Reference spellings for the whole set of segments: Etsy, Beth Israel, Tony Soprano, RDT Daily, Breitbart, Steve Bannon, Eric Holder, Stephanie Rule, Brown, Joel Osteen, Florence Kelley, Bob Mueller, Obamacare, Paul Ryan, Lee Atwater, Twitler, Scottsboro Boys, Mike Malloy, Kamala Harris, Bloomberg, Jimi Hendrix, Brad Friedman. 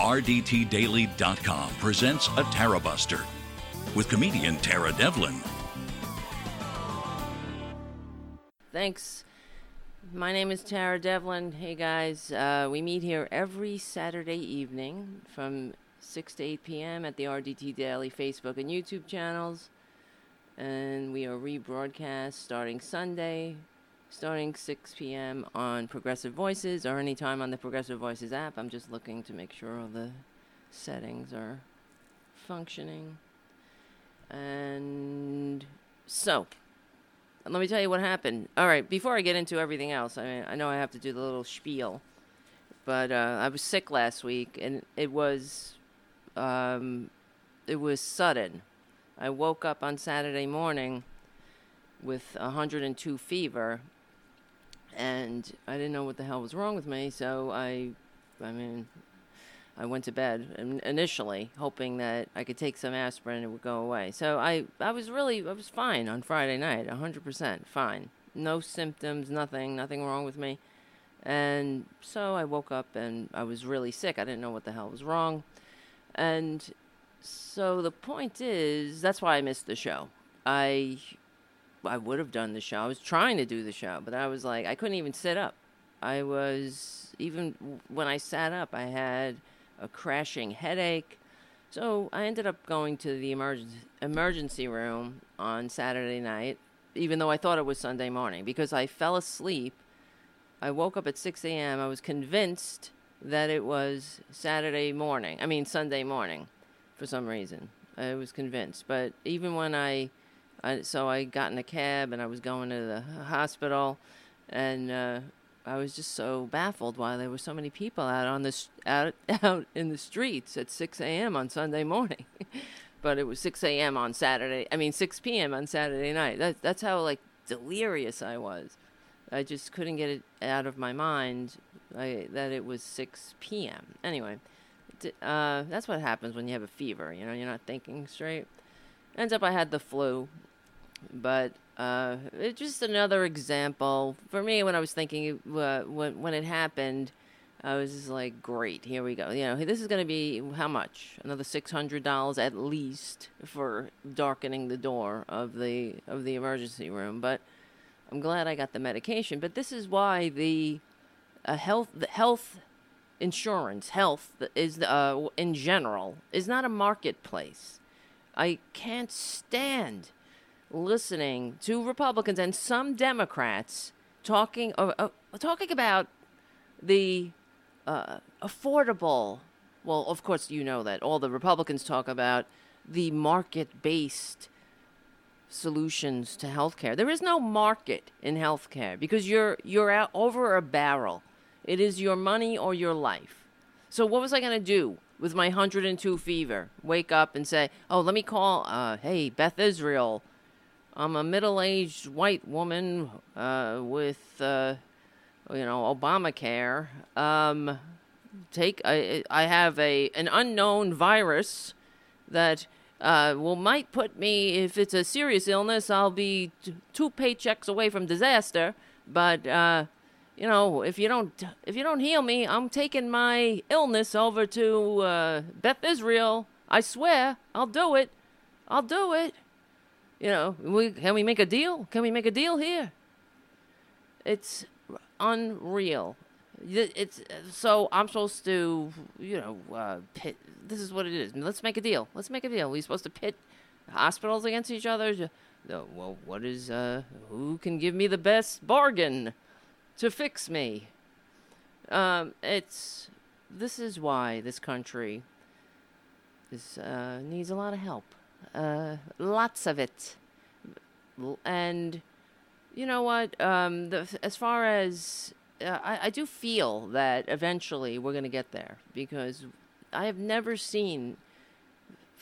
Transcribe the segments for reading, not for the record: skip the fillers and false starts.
RDTDaily.com presents a Tara Buster with comedian Tara Devlin. Thanks. My name is Tara Devlin. Hey, guys. We meet here every Saturday evening from 6 to 8 p.m. at the RDT Daily Facebook and YouTube channels. And we are rebroadcast starting Sunday, starting 6 p.m. on Progressive Voices or any time on the Progressive Voices app. I'm just looking to make sure all the settings are functioning. And so, let me tell you what happened. All right, before I get into everything else, I know I have to do the little spiel, but I was sick last week, and it was sudden. I woke up on Saturday morning with 102 fever, and I didn't know what the hell was wrong with me, so I went to bed initially, hoping that I could take some aspirin and it would go away. So I was fine on Friday night, 100% fine. No symptoms, nothing wrong with me. And so I woke up and I was really sick. I didn't know what the hell was wrong. And so the point is, that's why I missed the show. I would have done the show. I was trying to do the show, but I was like, I couldn't even sit up. I was, even when I sat up, I had a crashing headache. So I ended up going to the emergency room on Saturday night, even though I thought it was Sunday morning, because I fell asleep. I woke up at 6 a.m. I was convinced that it was Sunday morning. For some reason, I was convinced. But even when I got in a cab and I was going to the hospital, and I was just so baffled why there were so many people out in the streets at 6 a.m. on Sunday morning. But it was 6 p.m. on Saturday night. That's how delirious I was. I just couldn't get it out of my mind that it was 6 p.m. Anyway. That's what happens when you have a fever, you're not thinking straight. Ends up I had the flu, but it's just another example. For me, when I was thinking, when it happened, I was just like, great, here we go. This is going to be, how much? Another $600 at least for darkening the door of the emergency room. But I'm glad I got the medication. But this is why health insurance is in general is not a marketplace. I can't stand listening to Republicans and some Democrats talking about the affordable. Well, of course, you know that all the Republicans talk about the market-based solutions to healthcare. There is no market in healthcare because you're out over a barrel. It is your money or your life. So what was I going to do with my 102 fever? Wake up and say, oh, let me call, hey, Beth Israel. I'm a middle-aged white woman with, Obamacare. I have an unknown virus that might put me, if it's a serious illness, I'll be two paychecks away from disaster. But, if you don't heal me, I'm taking my illness over to Beth Israel. I swear, I'll do it. Can we make a deal? Can we make a deal here? It's unreal. So I'm supposed to, pit. This is what it is. Let's make a deal. We're supposed to pit hospitals against each other. Well, what is? Who can give me the best bargain? To fix me. This is why this country needs a lot of help. Lots of it. And you know what? As far as... I do feel that eventually we're going to get there. Because I have never seen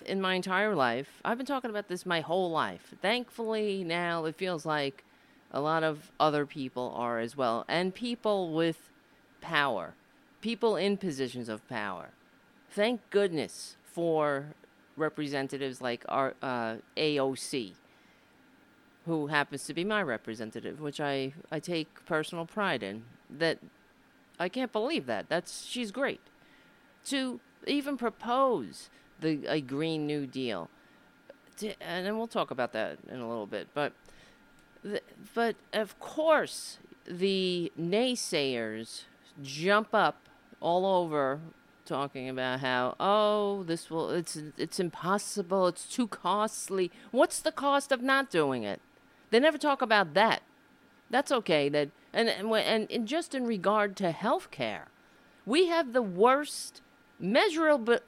in my entire life... I've been talking about this my whole life. Thankfully, now it feels like a lot of other people are as well. And people with power. People in positions of power. Thank goodness for representatives like our AOC, who happens to be my representative, which I take personal pride in. That I can't believe that. She's great. To even propose a Green New Deal. And then we'll talk about that in a little bit. But of course, the naysayers jump up all over talking about how, oh, this will, it's impossible, it's too costly. What's the cost of not doing it? They never talk about that. That's okay. That and just in regard to health care, we have the worst measurable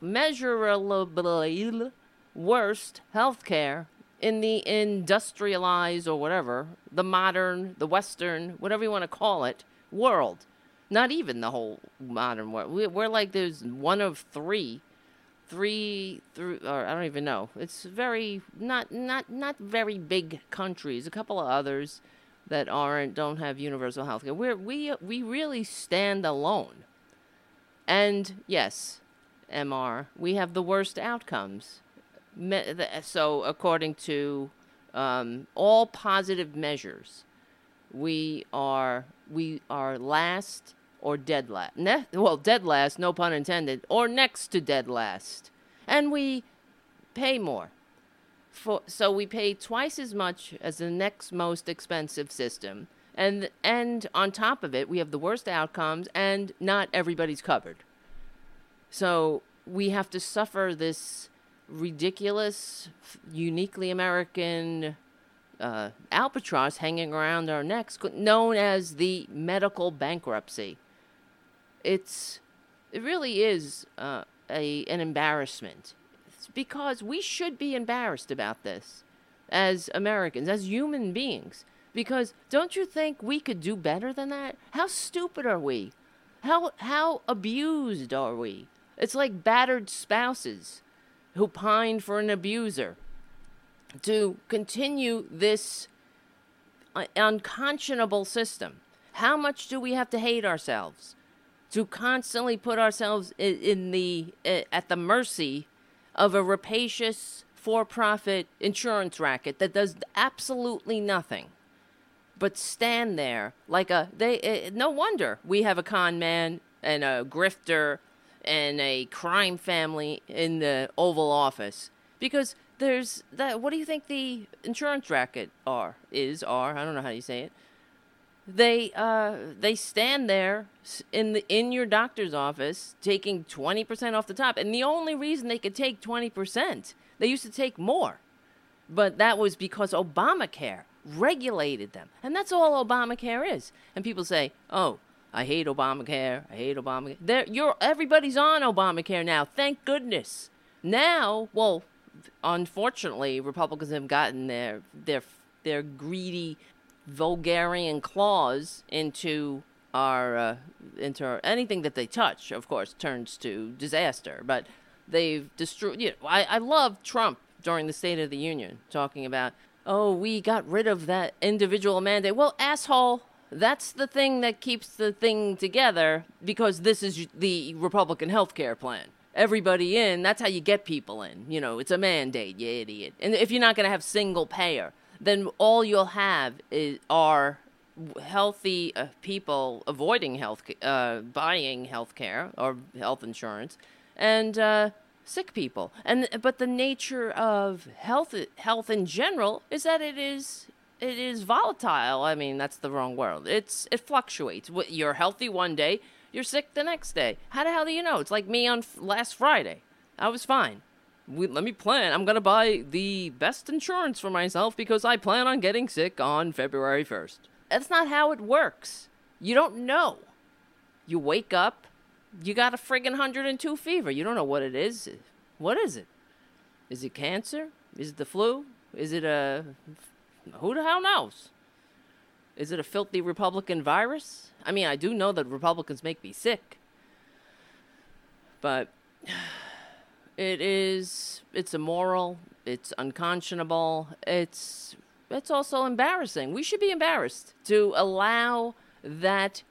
worst health care in the industrialized or whatever, the modern, the Western, whatever you want to call it, world. Not even the whole modern world. We're like there's one of three, or I don't even know. It's very not very big countries. A couple of others that don't have universal health care. We really stand alone. And yes, MR, we have the worst outcomes. So according to all positive measures, we are last or dead last. Dead last, no pun intended, or next to dead last. And we pay more. So we pay twice as much as the next most expensive system. And on top of it, we have the worst outcomes and not everybody's covered. So we have to suffer this ridiculous, uniquely American albatross hanging around our necks, known as the medical bankruptcy. It really is an embarrassment. It's because we should be embarrassed about this as Americans, as human beings. Because don't you think we could do better than that? How stupid are we? How abused are we? It's like battered spouses who pine for an abuser. To continue this unconscionable system, how much do we have to hate ourselves? To constantly put ourselves at the mercy of a rapacious for-profit insurance racket that does absolutely nothing but stand there like no wonder we have a con man and a grifter and a crime family in the Oval Office, because there's that. What do you think the insurance racket are? I don't know how you say it. They stand there in your doctor's office taking 20% off the top, and the only reason they could take 20%, they used to take more, but that was because Obamacare regulated them, and that's all Obamacare is. And people say, "Oh, I hate Obamacare. I hate Obamacare." Everybody's on Obamacare now. Thank goodness. Now, well, unfortunately, Republicans have gotten their greedy, vulgarian claws into anything that they touch. Of course, turns to disaster. But they've destroyed. You know, I love Trump during the State of the Union talking about, oh, we got rid of that individual mandate. Well, asshole, that's the thing that keeps the thing together, because this is the Republican health care plan. Everybody in, that's how you get people in. You know, it's a mandate, you idiot. And if you're not going to have single payer, then all you'll have are healthy people avoiding buying health care or health insurance, and sick people. But the nature of health in general is that it is volatile. I mean, that's the wrong word. It fluctuates. You're healthy one day, you're sick the next day. How the hell do you know? It's like me on last Friday. I was fine. Let me plan. I'm going to buy the best insurance for myself because I plan on getting sick on February 1st. That's not how it works. You don't know. You wake up, you got a friggin' 102 fever. You don't know what it is. What is it? Is it cancer? Is it the flu? Is it who the hell knows? Is it a filthy Republican virus? I mean, I do know that Republicans make me sick. But it's immoral, it's unconscionable, it's also embarrassing. We should be embarrassed to allow that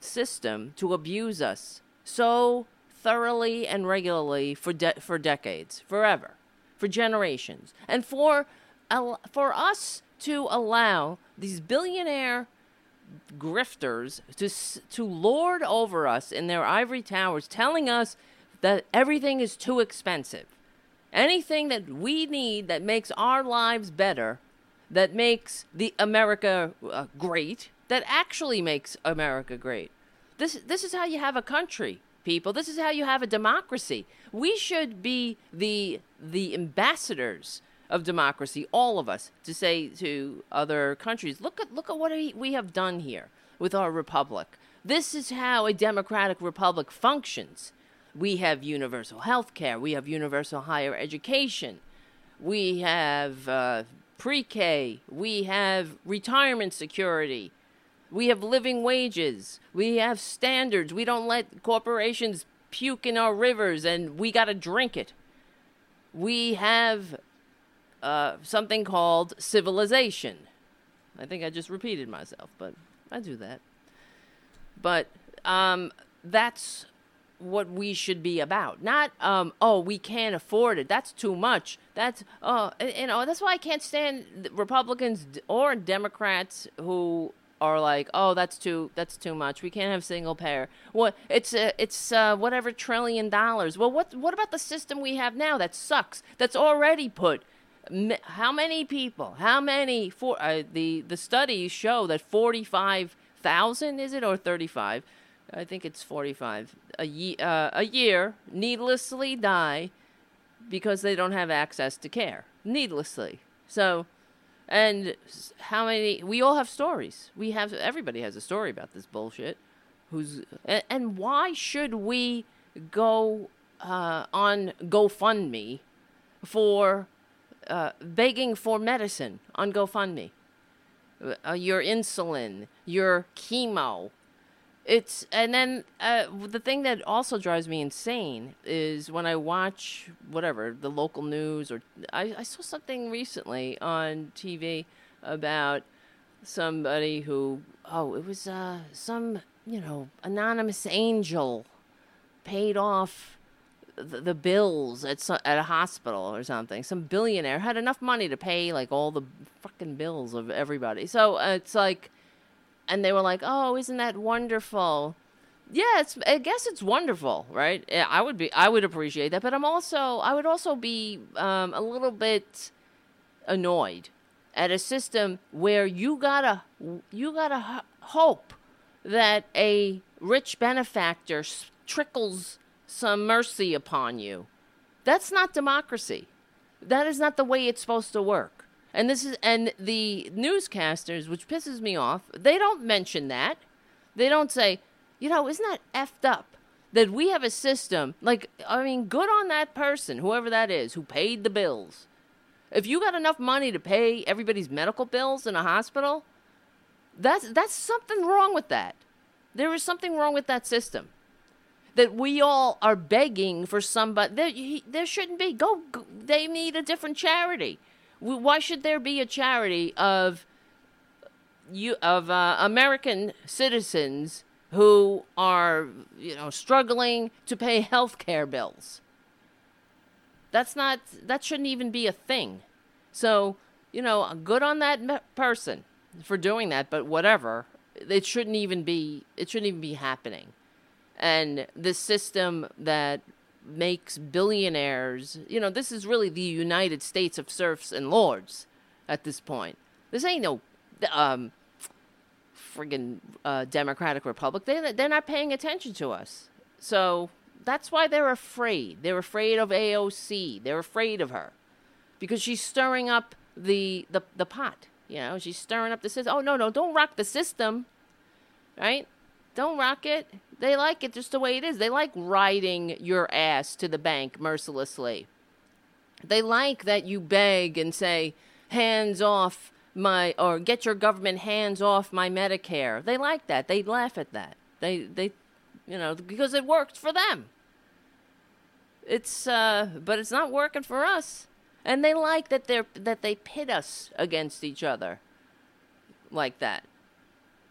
system to abuse us so thoroughly and regularly for decades, forever, for generations. And for us to allow these billionaire grifters to lord over us in their ivory towers, telling us that everything is too expensive. Anything that we need that makes our lives better, that makes the America great, that actually makes America great. This is how you have a country, people. This is how you have a democracy. We should be the ambassadors of democracy, all of us, to say to other countries, look at what we have done here with our republic. This is how a democratic republic functions. We have universal health care. We have universal higher education. We have pre-K. We have retirement security. We have living wages. We have standards. We don't let corporations puke in our rivers and we got to drink it. We have something called civilization. I think I just repeated myself, but I do that. But that's what we should be about. Not, oh, we can't afford it. That's too much. That's, you know, that's why I can't stand Republicans or Democrats who are like, oh, that's too much. We can't have single payer. Well, it's whatever $1 trillion. Well, what about the system we have now that sucks? That's already put. How many people? How many? The studies show that 45,000 is it or 35? I think it's 45 a year needlessly die because they don't have access to care needlessly. So, and how many? We all have stories. We have everybody has a story about this bullshit. And why should we go on GoFundMe for begging for medicine on GoFundMe? Your insulin, your chemo. And then the thing that also drives me insane is when I watch whatever, the local news, or I saw something recently on TV about somebody who, it was some, anonymous angel paid off the bills at a hospital or something. Some billionaire had enough money to pay like all the fucking bills of everybody. So it's like, and they were like, oh, isn't that wonderful? Yeah, I guess it's wonderful, right? Yeah, I would appreciate that. But I would also be a little bit annoyed at a system where you gotta hope that a rich benefactor trickles some mercy upon you. That's not democracy. That is not the way it's supposed to work. And the newscasters, which pisses me off, they don't mention that. They don't say, isn't that effed up that we have a system? Like, I mean, good on that person, whoever that is, who paid the bills. If you got enough money to pay everybody's medical bills in a hospital, that's something wrong with that. There is something wrong with that system. That we all are begging for somebody. There shouldn't be. They need a different charity. Why should there be a charity of American citizens who are, struggling to pay health care bills? That shouldn't even be a thing. So, good on that person for doing that, but whatever, it shouldn't even be happening. And this system that makes billionaires, this is really the United States of serfs and lords at this point. This ain't no Democratic Republic. They're not paying attention to us. So that's why they're afraid. They're afraid of AOC. They're afraid of her because she's stirring up the pot. She's stirring up the system. Oh, no, don't rock the system, right? Don't rock it. They like it just the way it is. They like riding your ass to the bank mercilessly. They like that you beg and say, get your government hands off my Medicare. They like that. They laugh at that. They because it worked for them. It's, but it's not working for us. And they like that they pit us against each other like that.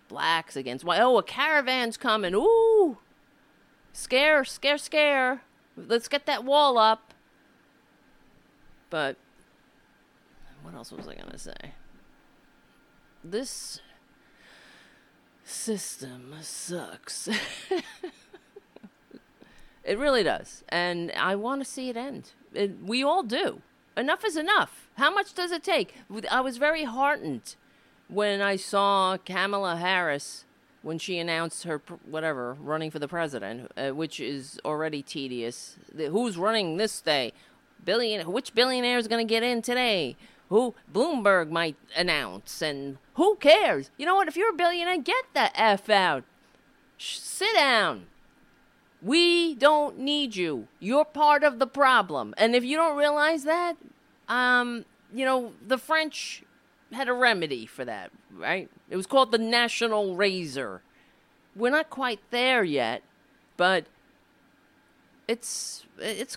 Blacks against white. Oh, a caravan's coming. Ooh. Scare. Let's get that wall up. But what else was I going to say? This system sucks. It really does. And I want to see it end. We all do. Enough is enough. How much does it take? I was very heartened when I saw Kamala Harris when she announced her, whatever, running for the president, which is already tedious. Who's running this day? Which billionaire is going to get in today? Who Bloomberg might announce, and who cares? You know what? If you're a billionaire, get the F out. Sit down. We don't need you. You're part of the problem. And if you don't realize that, the French had a remedy for that, right? It was called the national razor. We're not quite there yet, but it's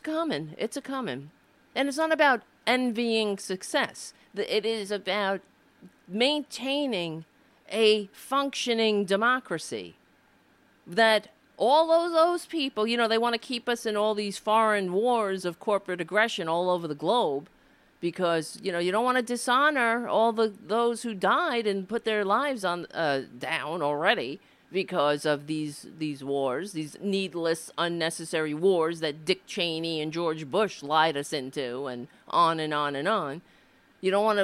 coming. It's a coming. And it's not about envying success. It is about maintaining a functioning democracy that all those people, they want to keep us in all these foreign wars of corporate aggression all over the globe because, you don't want to dishonor all those who died and put their lives on down already because of these wars, these needless, unnecessary wars that Dick Cheney and George Bush lied us into, and on and on and on. You don't want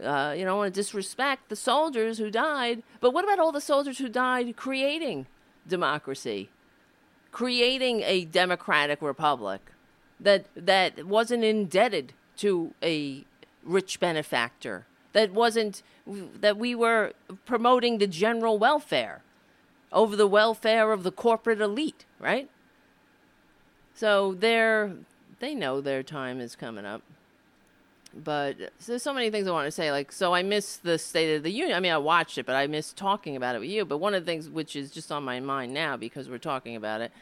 to disrespect the soldiers who died, but what about all the soldiers who died creating democracy, creating a democratic republic that wasn't indebted to a rich benefactor, that we were promoting the general welfare over the welfare of the corporate elite, right? So they know their time is coming up. But there's so many things I want to say. Like, so I miss the State of the Union. I mean, I watched it, but I miss talking about it with you. But one of the things which is just on my mind now, because we're talking about it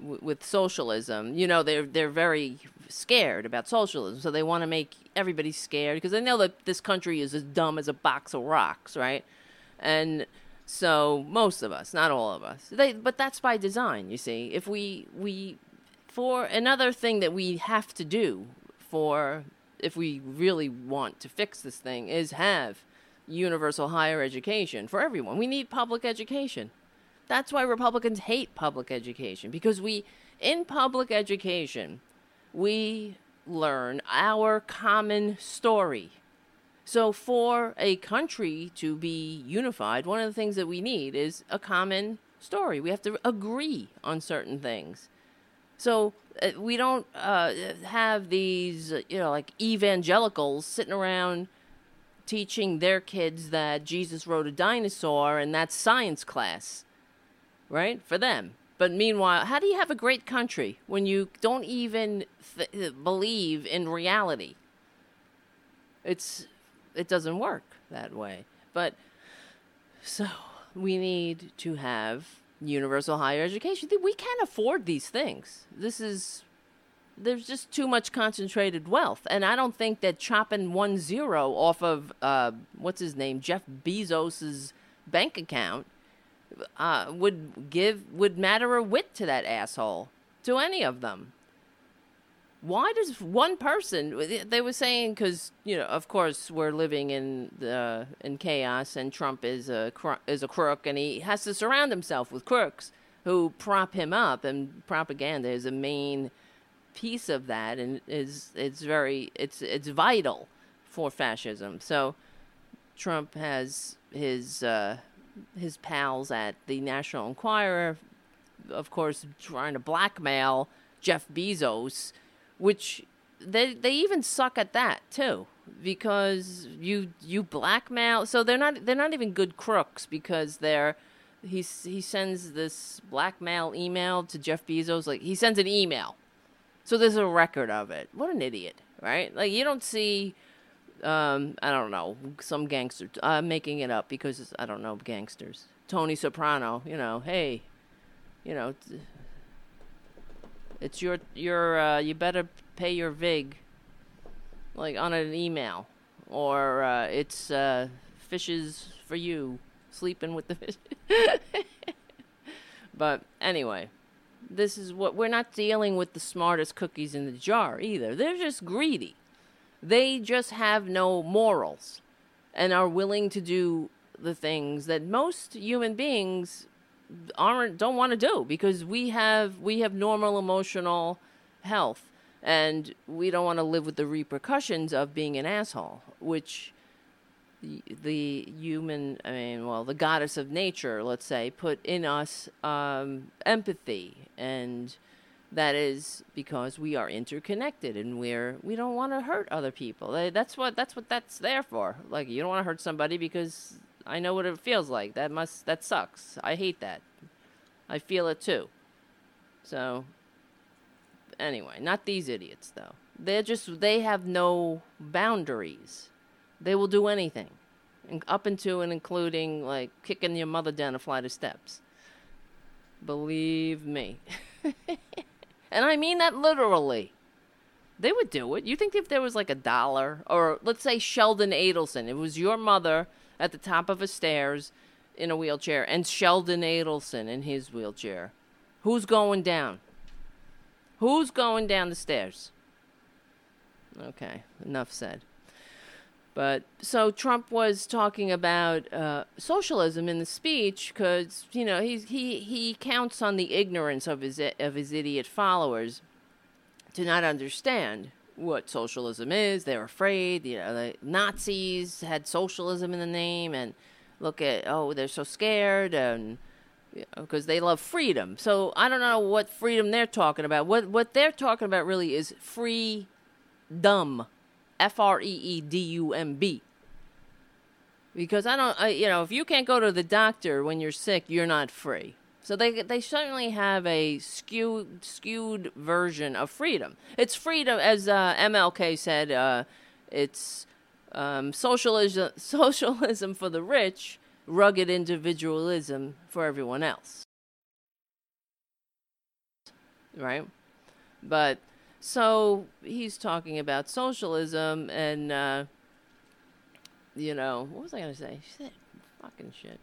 with socialism, they're very scared about socialism. So they want to make everybody scared because they know that this country is as dumb as a box of rocks, right? And so most of us, not all of us, but that's by design, you see. If we for another thing that we have to do for, if we really want to fix this thing, is have universal higher education for everyone. We need public education. That's why Republicans hate public education, because in public education, we learn our common story. So for a country to be unified, one of the things that we need is a common story. We have to agree on certain things. So we don't have these, evangelicals sitting around teaching their kids that Jesus rode a dinosaur, and that's science class, right, for them. But meanwhile, how do you have a great country when you don't even believe in reality? It doesn't work that way. But so we need to have universal higher education. We can't afford these things. There's just too much concentrated wealth. And I don't think that chopping 10 off of, Jeff Bezos's bank account would matter a whit to that asshole, to any of them. Why does one person, they were saying, because, of course, we're living in chaos, and Trump is a crook, and he has to surround himself with crooks who prop him up, and propaganda is a main piece of that, and it's vital for fascism. So Trump has his pals at the National Enquirer, of course, trying to blackmail Jeff Bezos, which they even suck at that too, because you blackmail. So they're not even good crooks, because he sends this blackmail email to Jeff Bezos. Like, he sends an email, so there's a record of it. What an idiot, right? Like, you don't see I don't know, some gangster. I'm making it up because I don't know gangsters. Tony Soprano, hey, it's your you better pay your vig, like, on an email, or it's fishes for you, sleeping with the fish. But anyway, this is what we're not dealing with, the smartest cookies in the jar either. They're just greedy. They just have no morals and are willing to do the things that most human beings don't want to do, because we have normal emotional health, and we don't want to live with the repercussions of being an asshole, which the goddess of nature, let's say, put in us empathy, and that is because we are interconnected, and we don't want to hurt other people. That's what that's there for. Like, you don't want to hurt somebody because I know what it feels like. That sucks. I hate that. I feel it too. So anyway, not these idiots though. They have no boundaries. They will do anything, up into and including, like, kicking your mother down a flight of steps. Believe me. And I mean that literally. They would do it. You think if there was, like, $1, or let's say Sheldon Adelson, it was your mother at the top of a stairs in a wheelchair, and Sheldon Adelson in his wheelchair. Who's going down? Who's going down the stairs? Okay, enough said. But so Trump was talking about socialism in the speech because, you know, he counts on the ignorance of his idiot followers to not understand what socialism is. They're afraid. You know, the Nazis had socialism in the name, and they're so scared, and because they love freedom. So I don't know what freedom they're talking about. What they're talking about really is freedom. FREEDUMB. Because if you can't go to the doctor when you're sick, you're not free. So they certainly have a skewed version of freedom. It's freedom, as MLK said. It's socialism for the rich, rugged individualism for everyone else. Right, but. So he's talking about socialism, and, what was I going to say? Shit, fucking shit.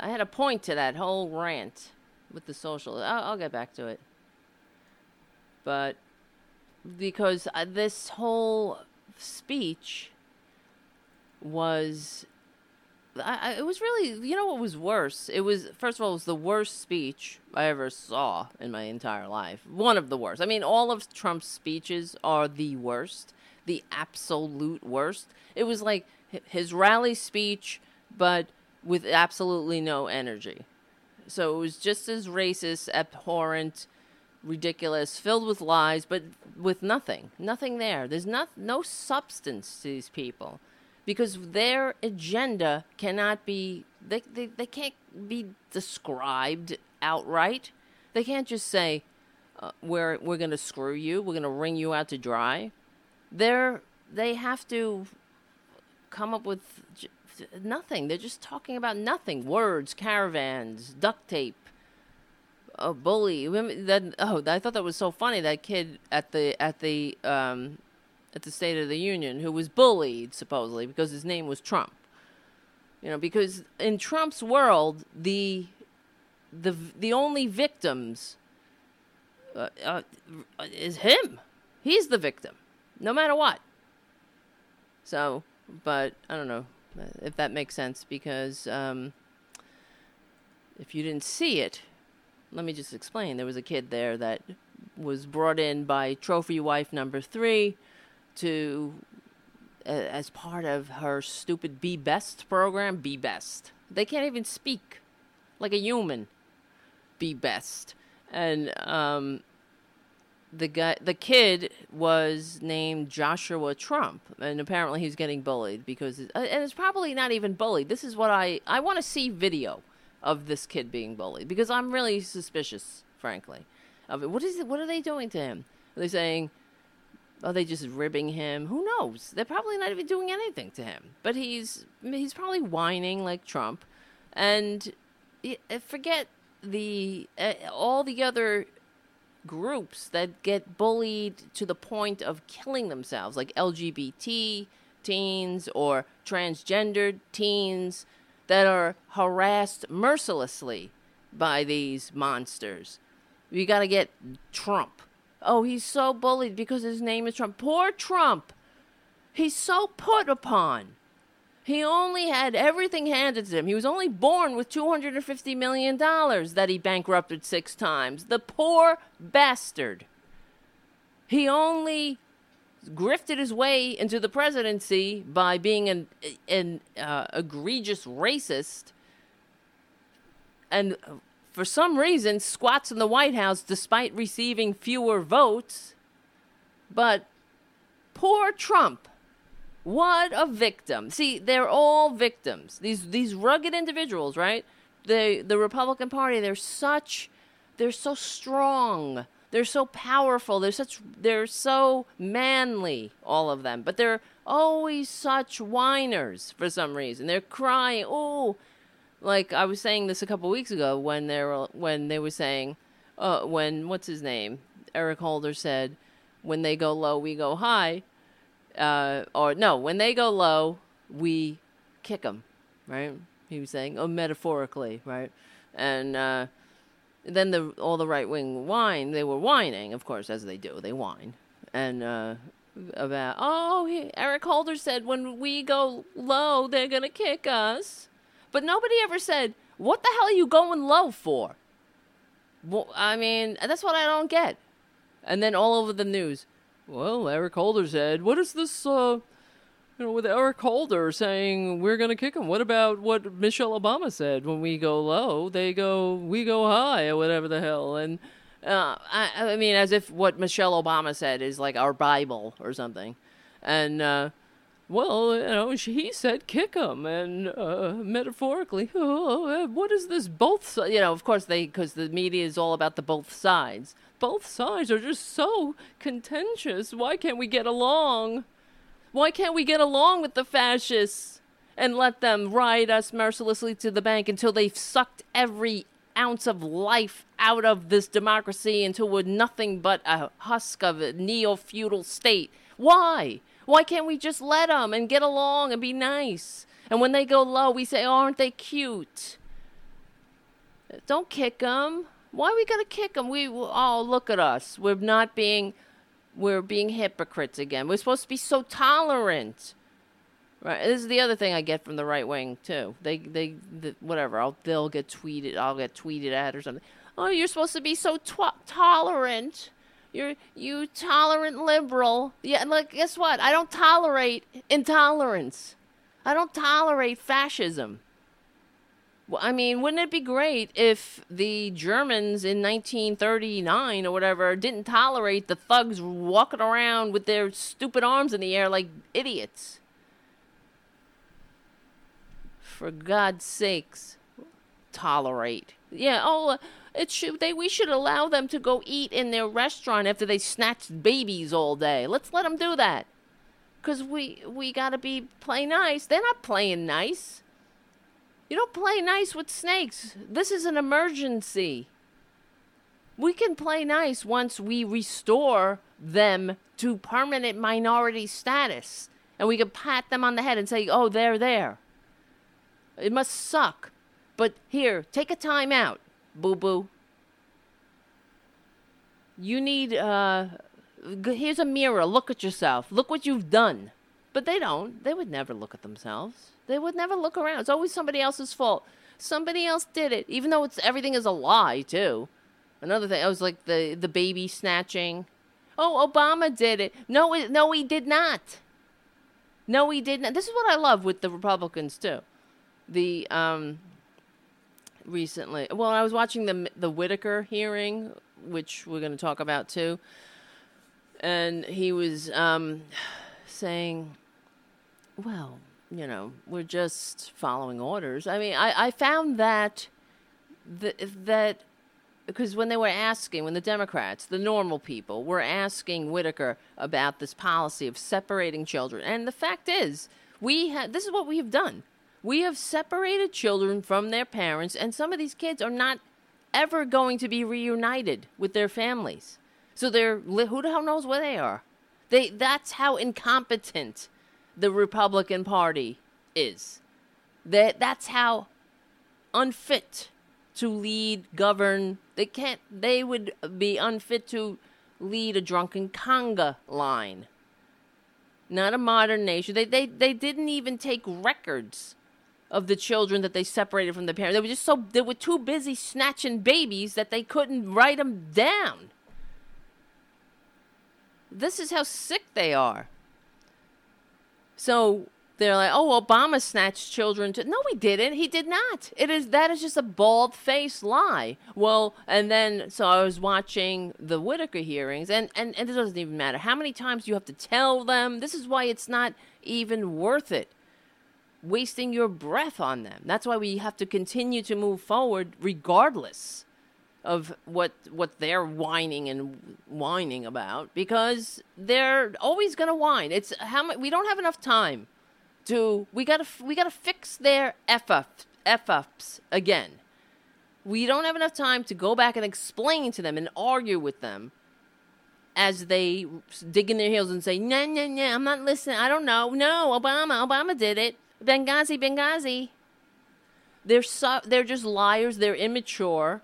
I had a point to that whole rant with the socialism. I'll get back to it. But because this whole speech was, it was really, you know what was worse? It was, first of all, it was the worst speech I ever saw in my entire life. One of the worst. I mean, all of Trump's speeches are the worst, the absolute worst. It was like his rally speech, but with absolutely no energy. So it was just as racist, abhorrent, ridiculous, filled with lies, but with nothing. Nothing there. There's no substance to these people. Because their agenda cannot be, they can't be described outright. They can't just say, we're going to screw you, we're going to wring you out to dry. They have to come up with nothing. They're just talking about nothing. Words, caravans, duct tape, a bully. I thought that was so funny. That kid at the State of the Union, who was bullied, supposedly, because his name was Trump. You know, because in Trump's world, the only victims is him. He's the victim, no matter what. So, but I don't know if that makes sense, because if you didn't see it, let me just explain. There was a kid there that was brought in by trophy wife number 3, to as part of her stupid Be Best program. Be Best. They can't even speak like a human. Be Best. And the kid was named Joshua Trump, and apparently he's getting bullied because and it's probably not even bullied. This is what I want to see video of this kid being bullied, because I'm really suspicious, frankly, of it. What are they doing to him? Are they saying, are they just ribbing him? Who knows? They're probably not even doing anything to him. But he's probably whining like Trump. And forget all the other groups that get bullied to the point of killing themselves, like LGBT teens or transgendered teens that are harassed mercilessly by these monsters. You got to get Trump. Oh, he's so bullied because his name is Trump. Poor Trump. He's so put upon. He only had everything handed to him. He was only born with $250 million that he bankrupted 6 times. The poor bastard. He only grifted his way into the presidency by being an egregious racist and, for some reason, squats in the White House despite receiving fewer votes. But poor Trump. What a victim. See, they're all victims. These rugged individuals, right? The Republican Party, they're so strong. They're so powerful. They're so manly, all of them. But they're always such whiners for some reason. They're crying. Oh, like I was saying this a couple weeks ago when what's his name? Eric Holder said, when they go low, we go high. When they go low, we kick them, right? He was saying, metaphorically, right? And then all the right wing whine. They were whining, of course, as they do. They whine, and Eric Holder said, when we go low, they're gonna kick us. But nobody ever said, what the hell are you going low for? Well, I mean, that's what I don't get. And then all over the news. Well, Eric Holder said, what is this, with Eric Holder saying we're going to kick him? What about what Michelle Obama said? When we go low, we go high, or whatever the hell. And I mean, as if what Michelle Obama said is like our Bible or something. And, he said kick him. And metaphorically, what is this both? Of course, because the media is all about the both sides. Both sides are just so contentious. Why can't we get along? Why can't we get along with the fascists and let them ride us mercilessly to the bank until they've sucked every ounce of life out of this democracy until we're nothing but a husk of a neo-feudal state? Why? Why can't we just let them and get along and be nice? And when they go low, we say, oh, aren't they cute? Don't kick them. Why are we going to kick them? Look at us. We're being hypocrites again. We're supposed to be so tolerant. Right. This is the other thing I get from the right wing too. They'll get tweeted. I'll get tweeted at or something. Oh, you're supposed to be so tolerant. You tolerant liberal. Yeah. Like, guess what? I don't tolerate intolerance. I don't tolerate fascism. I mean, wouldn't it be great if the Germans in 1939 or whatever didn't tolerate the thugs walking around with their stupid arms in the air like idiots? For God's sakes, tolerate. Yeah, we should allow them to go eat in their restaurant after they snatched babies all day. Let's let them do that. Because we got to play nice. They're not playing nice. You don't play nice with snakes. This is an emergency. We can play nice once we restore them to permanent minority status. And we can pat them on the head and say, oh, they're there. It must suck. But here, take a time out, boo-boo. You need, here's a mirror. Look at yourself. Look what you've done. But they don't. They would never look at themselves. They would never look around. It's always somebody else's fault. Somebody else did it, even though everything is a lie, too. Another thing, I was like the baby snatching. Oh, Obama did it. No, he did not. No, he did not. This is what I love with the Republicans, too. The recently, well, I was watching the Whitaker hearing, which we're going to talk about, too. And he was saying, well, we're just following orders. I mean, I found that because when the Democrats, the normal people, were asking Whitaker about this policy of separating children. And the fact is, this is what we have done. We have separated children from their parents, and some of these kids are not ever going to be reunited with their families. So who the hell knows where they are? That's how incompetent the Republican Party is. That's how unfit to lead, govern. They would be unfit to lead a drunken conga line. not a modern nation. They didn't even take records of the children that they separated from the parents. They were too busy snatching babies that they couldn't write them down. This is how sick they are. So they're like, oh, Obama snatched children. No, he didn't. He did not. That is just a bald-faced lie. Well, and then, so I was watching the Whitaker hearings, and it doesn't even matter how many times do you have to tell them. This is why it's not even worth it, wasting your breath on them. That's why we have to continue to move forward regardless of what they're whining about, because they're always going to whine. It's we don't have enough time. We gotta fix their f-ups again. We don't have enough time to go back and explain to them and argue with them as they dig in their heels and say, no, I'm not listening. I don't know. No, Obama did it. Benghazi. They're just liars. They're immature.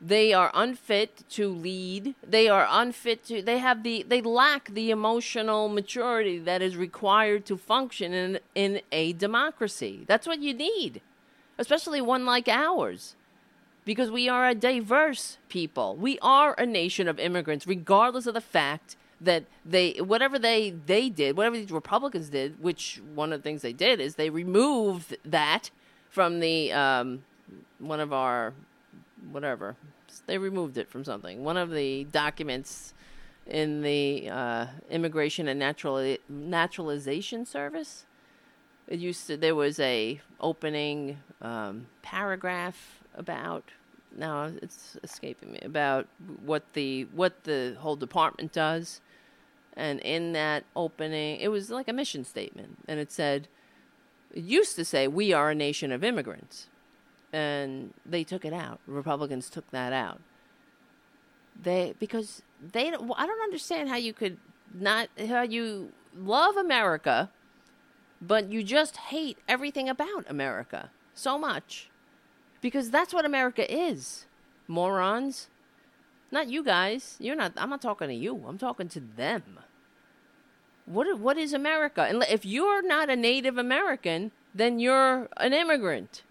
They are unfit to lead. They are unfit to. They lack the emotional maturity that is required to function in a democracy. That's what you need, especially one like ours, because we are a diverse people. We are a nation of immigrants, regardless of the fact that whatever these Republicans did, which one of the things they did is they removed that from the one of our. Whatever. They removed it from something. One of the documents in the Immigration and Naturalization Service. There was a opening paragraph about. Now it's escaping me. About what the whole department does, and in that opening, it was like a mission statement, and it used to say, "We are a nation of immigrants." And they took it out. Republicans took that out. I don't understand how you could not, how you love America, but you just hate everything about America so much, because that's what America is, morons. Not you guys. I'm not talking to you. I'm talking to them. What is America? And if you're not a Native American, then you're an immigrant.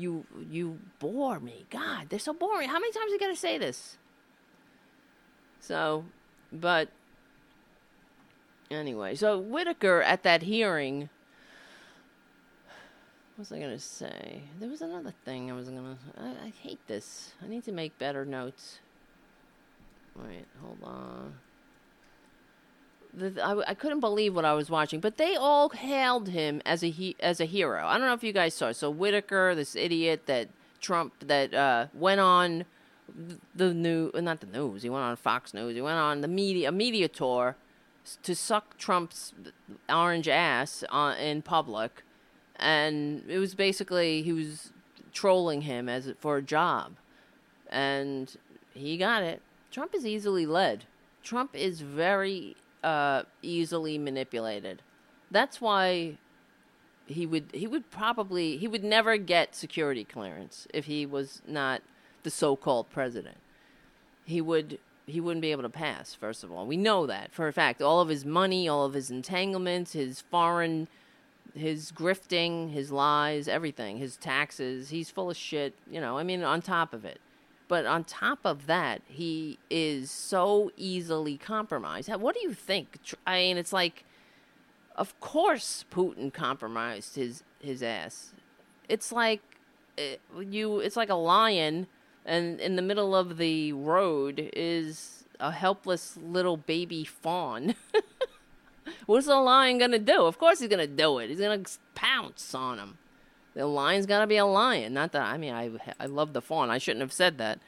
You bore me. God, they're so boring. How many times you got to say this? So, but anyway. So Whitaker at that hearing, what was I going to say? There was another thing I was going to... I hate this. I need to make better notes. Wait, hold on. I couldn't believe what I was watching, but they all hailed him as a hero. I don't know if you guys saw. So Whitaker, this idiot that Trump went on He went on Fox News. He went on a media tour to suck Trump's orange ass in public, and it was basically he was trolling him for a job, and he got it. Trump is easily led. Trump is very easily manipulated. That's why he would never get security clearance if he was not the so-called president. He wouldn't be able to pass, first of all. We know that for a fact. All of his money, all of his entanglements, his grifting, his lies, everything, his taxes, he's full of shit, on top of it. But on top of that, he is so easily compromised. What do you think? It's like, of course Putin compromised his ass. It's like It's like a lion, and in the middle of the road is a helpless little baby fawn. What's the lion gonna do? Of course he's gonna do it. He's gonna pounce on him. The lion's got to be a lion. Not that, I love the fawn. I shouldn't have said that.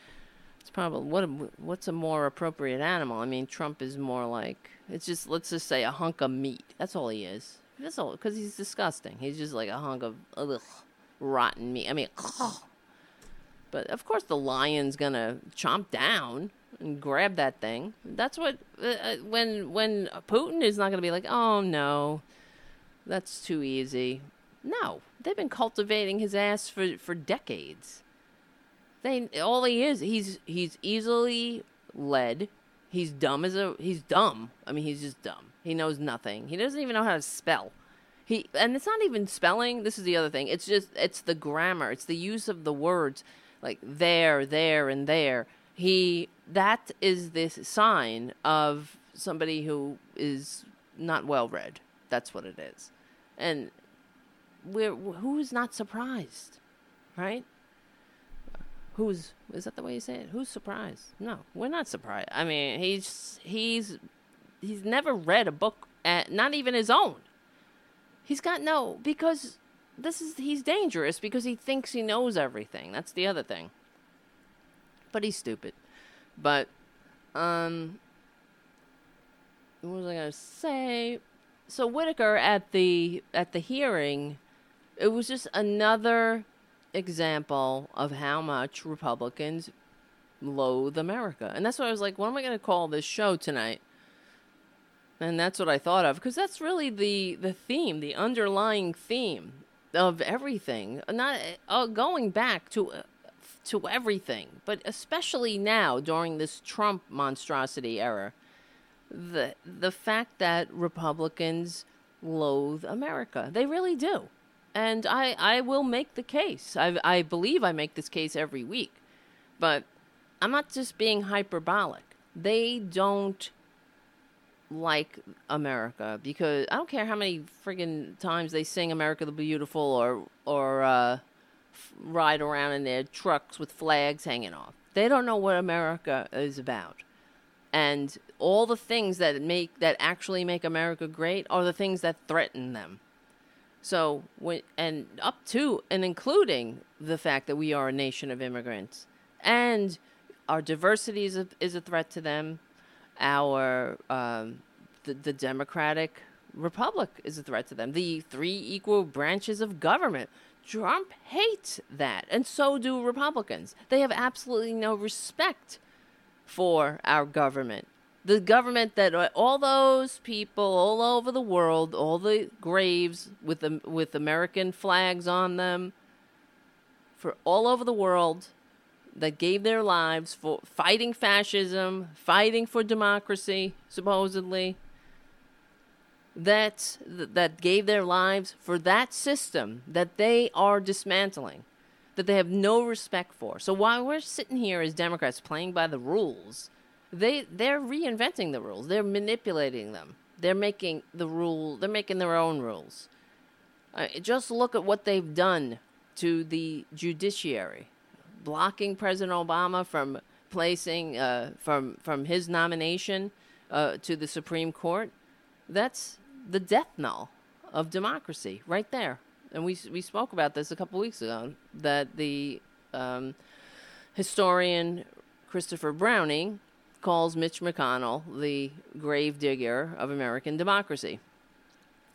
It's probably, what's a more appropriate animal? Trump is more like, let's just say a hunk of meat. That's all he is. That's all, because he's disgusting. He's just like a hunk of rotten meat. But of course the lion's going to chomp down and grab that thing. That's what, when Putin is not going to be like, oh no, that's too easy. No, they've been cultivating his ass for decades. He's easily led. He's dumb as a, he's dumb. I mean, he's just dumb. He knows nothing. He doesn't even know how to spell. And it's not even spelling. This is the other thing. It's just, it's the grammar. It's the use of the words like there, and there. That is this sign of somebody who is not well read. That's what it is. And who's not surprised, right? Is that the way you say it? Who's surprised? No, we're not surprised. I mean, he's never read a book, not even his own. He's got because he's dangerous because he thinks he knows everything. That's the other thing. But he's stupid. But, what was I going to say? So Whitaker at the hearing, it was just another example of how much Republicans loathe America. And that's why I was like, what am I going to call this show tonight? And that's what I thought of, because that's really the theme, the underlying theme of everything. Not going back to everything, but especially now during this Trump monstrosity era, the fact that Republicans loathe America. They really do. And I will make the case. I believe I make this case every week. But I'm not just being hyperbolic. They don't like America, because I don't care how many friggin' times they sing America the Beautiful or ride around in their trucks with flags hanging off. They don't know what America is about. And all the things that actually make America great are the things that threaten them. So, and up to and including the fact that we are a nation of immigrants, and our diversity is a threat to them. Our the Democratic Republic is a threat to them. The three equal branches of government. Trump hates that, and so do Republicans. They have absolutely no respect for our government. The government that all those people all over the world, all the graves with American flags on them, for all over the world, that gave their lives for fighting fascism, fighting for democracy, supposedly, that gave their lives for that system that they are dismantling, that they have no respect for. So while we're sitting here as Democrats playing by the rules, They're reinventing the rules. They're manipulating them. They're making they're making their own rules. Just look at what they've done to the judiciary, blocking President Obama from placing from his nomination to the Supreme Court. That's the death knell of democracy right there. And we spoke about this a couple weeks ago, that the historian Christopher Browning calls Mitch McConnell the gravedigger of American democracy.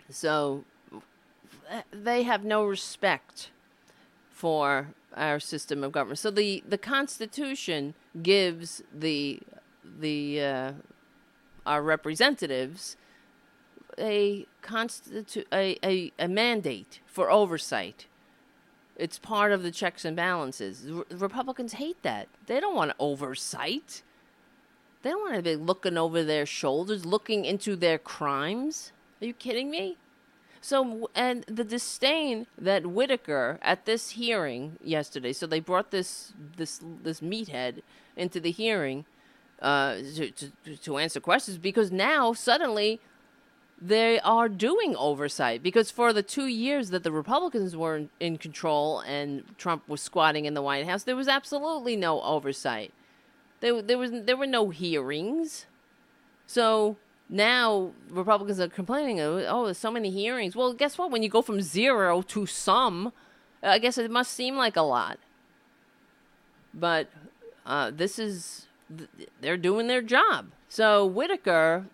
So they have no respect for our system of government. So the Constitution gives our representatives a mandate for oversight. It's part of the checks and balances. Republicans hate that. They don't want oversight. They don't want to be looking over their shoulders, looking into their crimes. Are you kidding me? So, and the disdain that Whitaker at this hearing yesterday. So they brought this meathead into the hearing to answer questions, because now suddenly they are doing oversight, because for the 2 years that the Republicans were in control and Trump was squatting in the White House, there was absolutely no oversight. There were no hearings. So now Republicans are complaining, oh, there's so many hearings. Well, guess what? When you go from zero to some, I guess it must seem like a lot. But they're doing their job. So Whitaker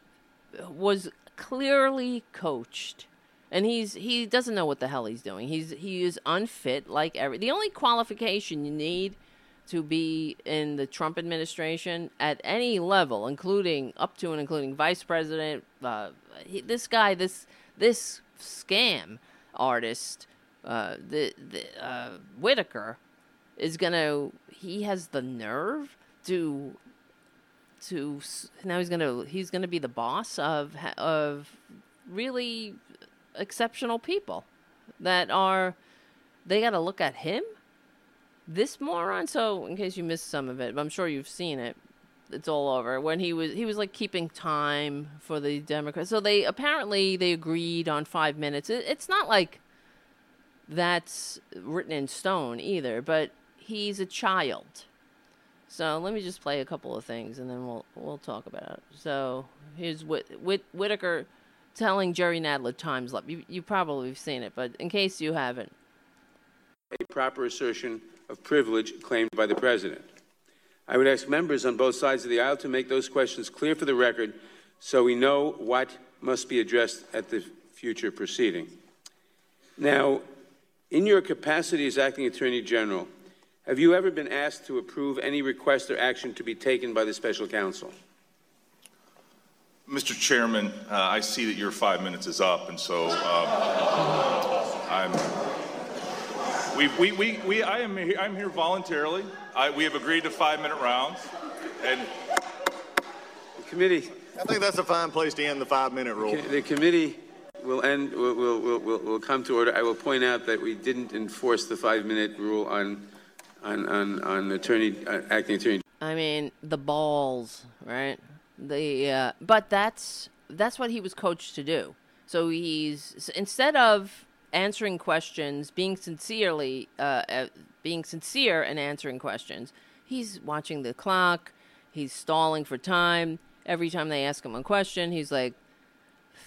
was clearly coached. And he doesn't know what the hell he's doing. He is unfit like the only qualification you need to be in the Trump administration at any level, including up to and including vice president. This scam artist, Whitaker, he has the nerve to to now he's going to be the boss of really exceptional people that are, they got to look at him, this moron. So in case you missed some of it, I'm sure you've seen it. It's all over. When he was like keeping time for the Democrats. So they agreed on 5 minutes. It's not like that's written in stone either, but he's a child. So let me just play a couple of things and then we'll talk about it. So here's Whitaker telling Jerry Nadler Time's Up. You probably have seen it, but in case you haven't. A proper assertion of privilege claimed by the president. I would ask members on both sides of the aisle to make those questions clear for the record so we know what must be addressed at the future proceeding. Now, in your capacity as acting Attorney General, have you ever been asked to approve any request or action to be taken by the special counsel? Mr. Chairman, I see that your 5 minutes is up, and so I'm here voluntarily. We have agreed to 5 minute rounds. And the committee. I think that's a fine place to end the 5 minute rule. The committee will come to order. I will point out that we didn't enforce the 5 minute rule on acting attorney. I mean, the balls, right? But that's what he was coached to do. So he's, instead of answering questions, being sincere and answering questions, he's watching the clock, he's stalling for time. Every time they ask him a question, he's like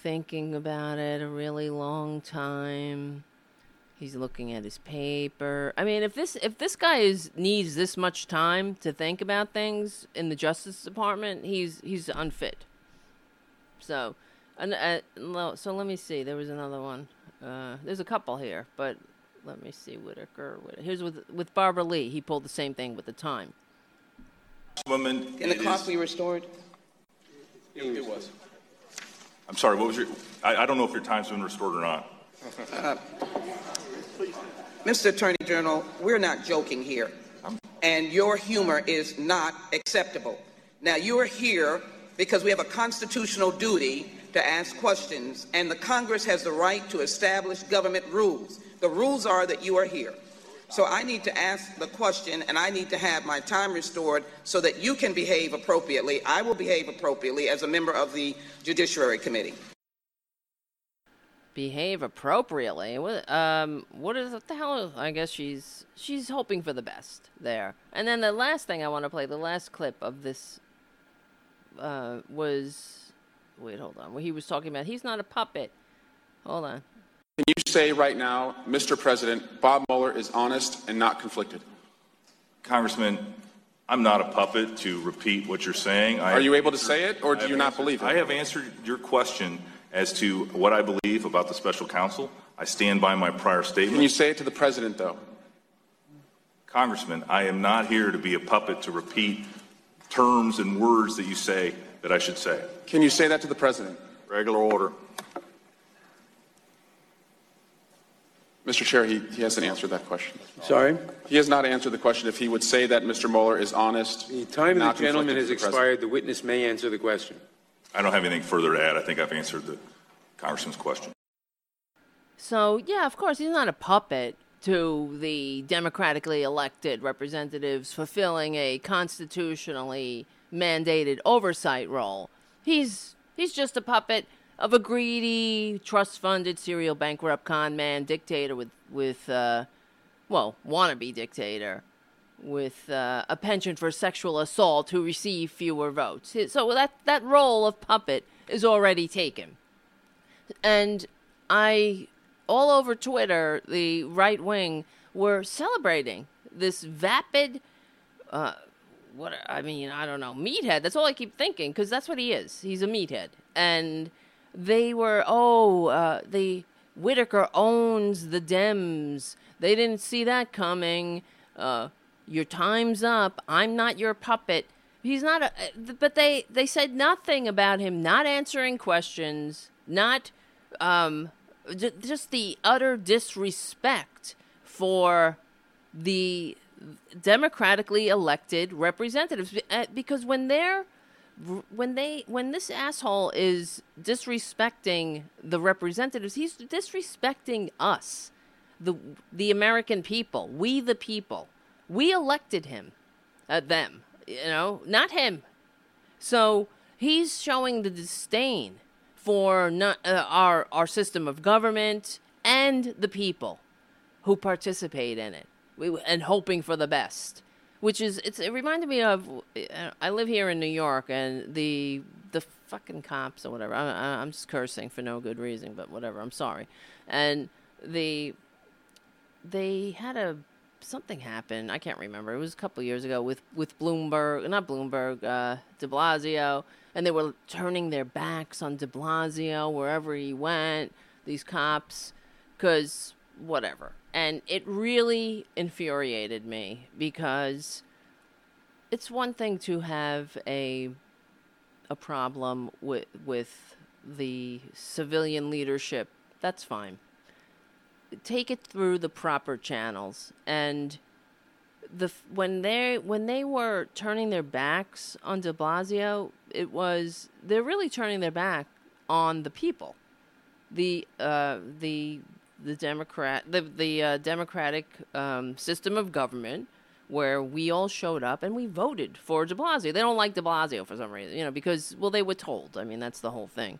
thinking about it a really long time. He's looking at his paper. I mean, if this guy needs this much time to think about things in the Justice Department, he's unfit. So, so let me see. There was another one. There's a couple here, but let me see. Whitaker. Here's with Barbara Lee. He pulled the same thing with the time. Woman, can the clock be restored? It was. I'm sorry. What was your? I don't know if your time's been restored or not. Mr. Attorney General, we're not joking here, and your humor is not acceptable. Now, you are here because we have a constitutional duty to ask questions, and the Congress has the right to establish government rules. The rules are that you are here. So I need to ask the question, and I need to have my time restored so that you can behave appropriately. I will behave appropriately as a member of the Judiciary Committee. Behave appropriately. What the hell? I guess she's hoping for the best there. And then the last thing I want to play, the last clip of this was, wait, hold on. What he was talking about, he's not a puppet. Hold on. Can you say right now, Mr. President, Bob Mueller is honest and not conflicted? Congressman, I'm not a puppet to repeat what you're saying. Are you able to say it, or do you not believe it? I have answered your question as to what I believe about the special counsel. I stand by my prior statement. Can you say it to the president, though? Congressman, I am not here to be a puppet to repeat terms and words that you say that I should say. Can you say that to the president? Regular order. Mr. Chair, he hasn't answered that question. Sorry? He has not answered the question if he would say that Mr. Mueller is honest. The time of the gentleman has expired. The witness may answer the question. I don't have anything further to add. I think I've answered the Congressman's question. So, yeah, of course, he's not a puppet to the democratically elected representatives fulfilling a constitutionally mandated oversight role. He's just a puppet of a greedy, trust-funded, serial bankrupt con man dictator wannabe dictator with a penchant for sexual assault who receive fewer votes. So that role of puppet is already taken. And all over Twitter, the right wing were celebrating this vapid, I don't know, meathead. That's all I keep thinking, because that's what he is. He's a meathead. And they were, the Whitaker owns the Dems. They didn't see that coming. Your time's up. I'm not your puppet. He's not but they said nothing about him not answering questions, not just the utter disrespect for the democratically elected representatives. Because when they're when this asshole is disrespecting the representatives, he's disrespecting us, the American people, we the people. We elected him, them, you know, not him. So he's showing the disdain for our system of government and the people who participate in it, and hoping for the best. Which is, it reminded me of, I live here in New York, and the fucking cops or whatever, I'm just cursing for no good reason, but whatever, I'm sorry. And they had something happened, I can't remember, it was a couple years ago with Bloomberg, not Bloomberg, de Blasio, and they were turning their backs on de Blasio wherever he went, these cops, because whatever. And it really infuriated me, because it's one thing to have a problem with the civilian leadership. That's fine. Take it through the proper channels. And when they were turning their backs on de Blasio, they're really turning their back on the people. The democratic system of government, where we all showed up and we voted for de Blasio. They don't like de Blasio for some reason, because, well, they were told. I mean, that's the whole thing.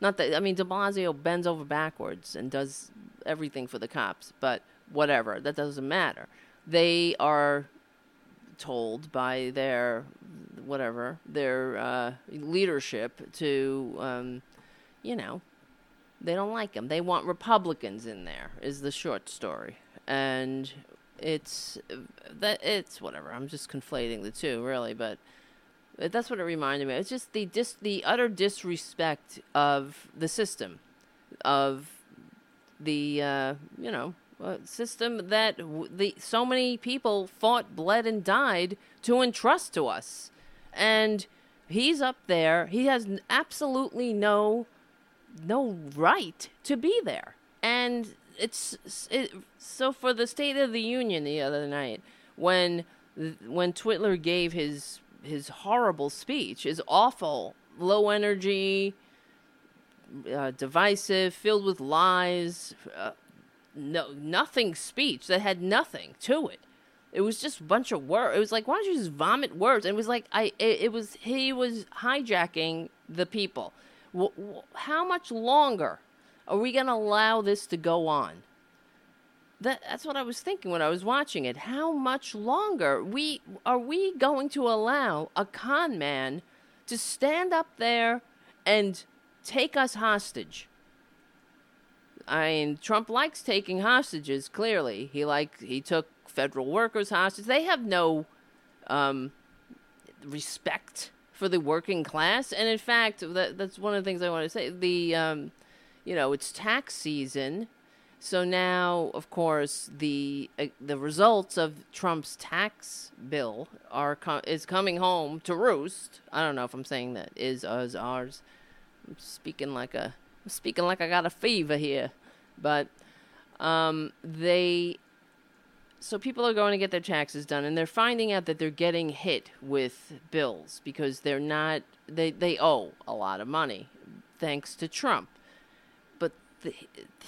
Not that, de Blasio bends over backwards and does everything for the cops, but whatever, that doesn't matter. They are told by their leadership to, they don't like him. They want Republicans in there, is the short story. And it's whatever. I'm just conflating the two, really. But that's what it reminded me of. It's just the utter disrespect of the system, of the, system that so many people fought, bled, and died to entrust to us. And he's up there. He has absolutely no right to be there. And so for the State of the Union the other night, when Twitler gave his horrible speech, his awful, low energy, divisive, filled with lies, nothing speech that had nothing to it. It was just a bunch of words. It was like, why don't you just vomit words? And it was like, he was hijacking the people. How much longer are we going to allow this to go on? That's what I was thinking when I was watching it. How much longer are we going to allow a con man to stand up there and take us hostage? I mean, Trump likes taking hostages, clearly. He took federal workers hostage. They have no respect for the working class. And in fact, that's one of the things I want to say. It's tax season. So now, of course, the results of Trump's tax bill is coming home to roost. I don't know if I'm saying that is us, ours. I'm speaking like I got a fever here. But so people are going to get their taxes done, and they're finding out that they're getting hit with bills because they're not. They owe a lot of money, thanks to Trump. But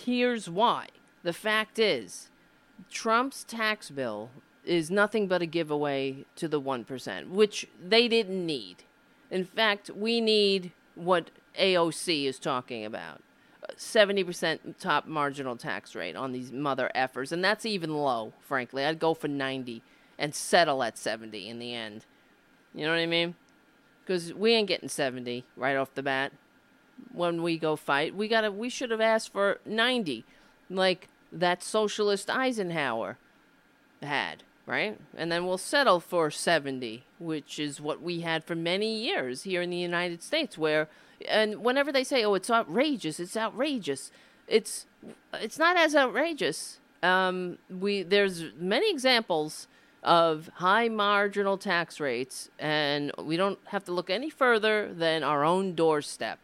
here's why: the fact is, Trump's tax bill is nothing but a giveaway to the 1%, which they didn't need. In fact, we need what AOC is talking about. 70% top marginal tax rate on these mother effers. And that's even low, frankly. I'd go for 90 and settle at 70 in the end. You know what I mean? Because we ain't getting 70 right off the bat. When we go fight, we should have asked for 90, like that socialist Eisenhower had, right? And then we'll settle for 70, which is what we had for many years here in the United States, where... And whenever they say, oh, it's outrageous. It's not as outrageous. There's many examples of high marginal tax rates, and we don't have to look any further than our own doorstep.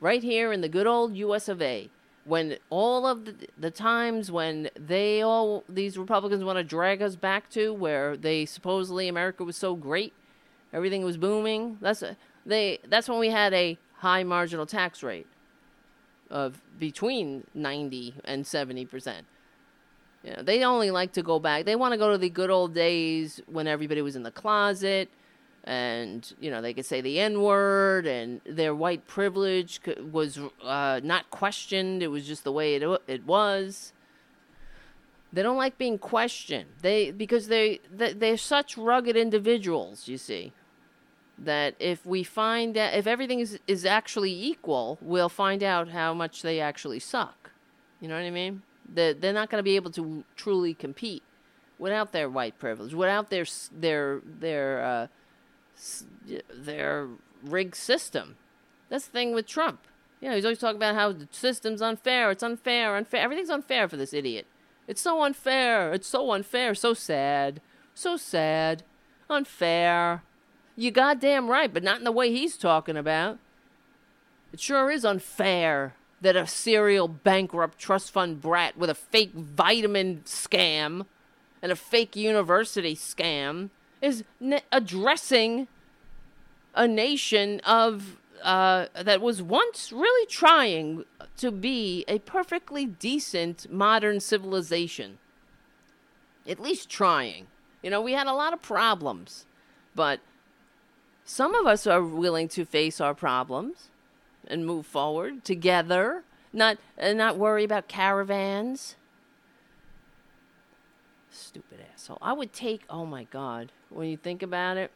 Right here in the good old US of A, when all of the times when these Republicans want to drag us back to where they supposedly America was so great, everything was booming. that's when we had a high marginal tax rate of between 90 and 70%. You know, they only like to go back. They want to go to the good old days when everybody was in the closet and, you know, they could say the N-word and their white privilege was not questioned. It was just the way it was. They don't like being questioned. They're such rugged individuals, you see, that if we find out, if everything is actually equal, we'll find out how much they actually suck. You know what I mean? They're not going to be able to truly compete without their white privilege, without their rigged system. That's the thing with Trump. You know, he's always talking about how the system's unfair. It's unfair. Everything's unfair for this idiot. It's so unfair. It's so unfair. So sad. Unfair. You goddamn right, but not in the way he's talking about. It sure is unfair that a serial bankrupt trust fund brat with a fake vitamin scam and a fake university scam is addressing a nation of that was once really trying to be a perfectly decent modern civilization. At least trying. You know, we had a lot of problems, but some of us are willing to face our problems and move forward together, not worry about caravans. Stupid asshole. I would take, oh my God, when you think about it,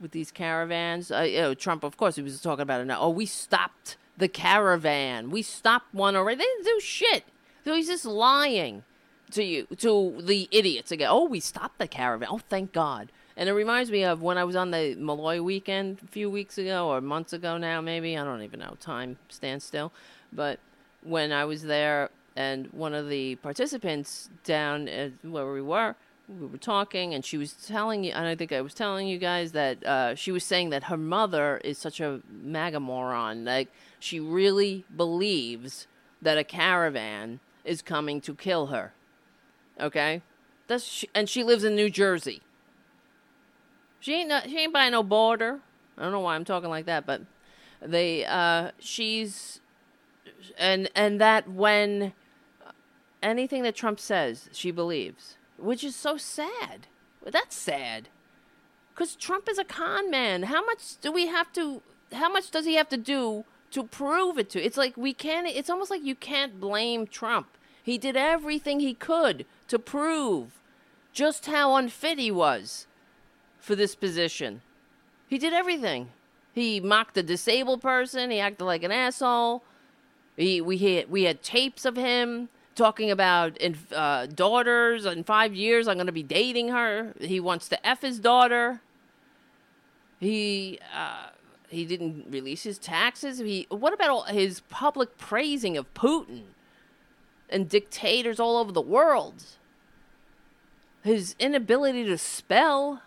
with these caravans, Trump, of course, he was talking about it now. Oh, we stopped the caravan. We stopped one already. They didn't do shit. So he's just lying to you, to the idiots again. Oh, we stopped the caravan. Oh, thank God. And it reminds me of when I was on the Malloy weekend a few weeks ago or months ago now, maybe. I don't even know. Time stands still. But when I was there and one of the participants down at where we were talking, and she was telling you, and I think I was telling you guys that she was saying that her mother is such a MAGA moron. Like, she really believes that a caravan is coming to kill her. Okay? And she lives in New Jersey. She ain't by no border. I don't know why I'm talking like that, but that when anything that Trump says, she believes, which is so sad. Well, that's sad, because Trump is a con man. How much does he have to do to prove it to? It's like it's almost like you can't blame Trump. He did everything he could to prove just how unfit he was for this position. He did everything. He mocked a disabled person. He acted like an asshole. We had tapes of him talking about daughters. In 5 years, I'm going to be dating her. He wants to F his daughter. He didn't release his taxes. What about all his public praising of Putin and dictators all over the world? His inability to spell.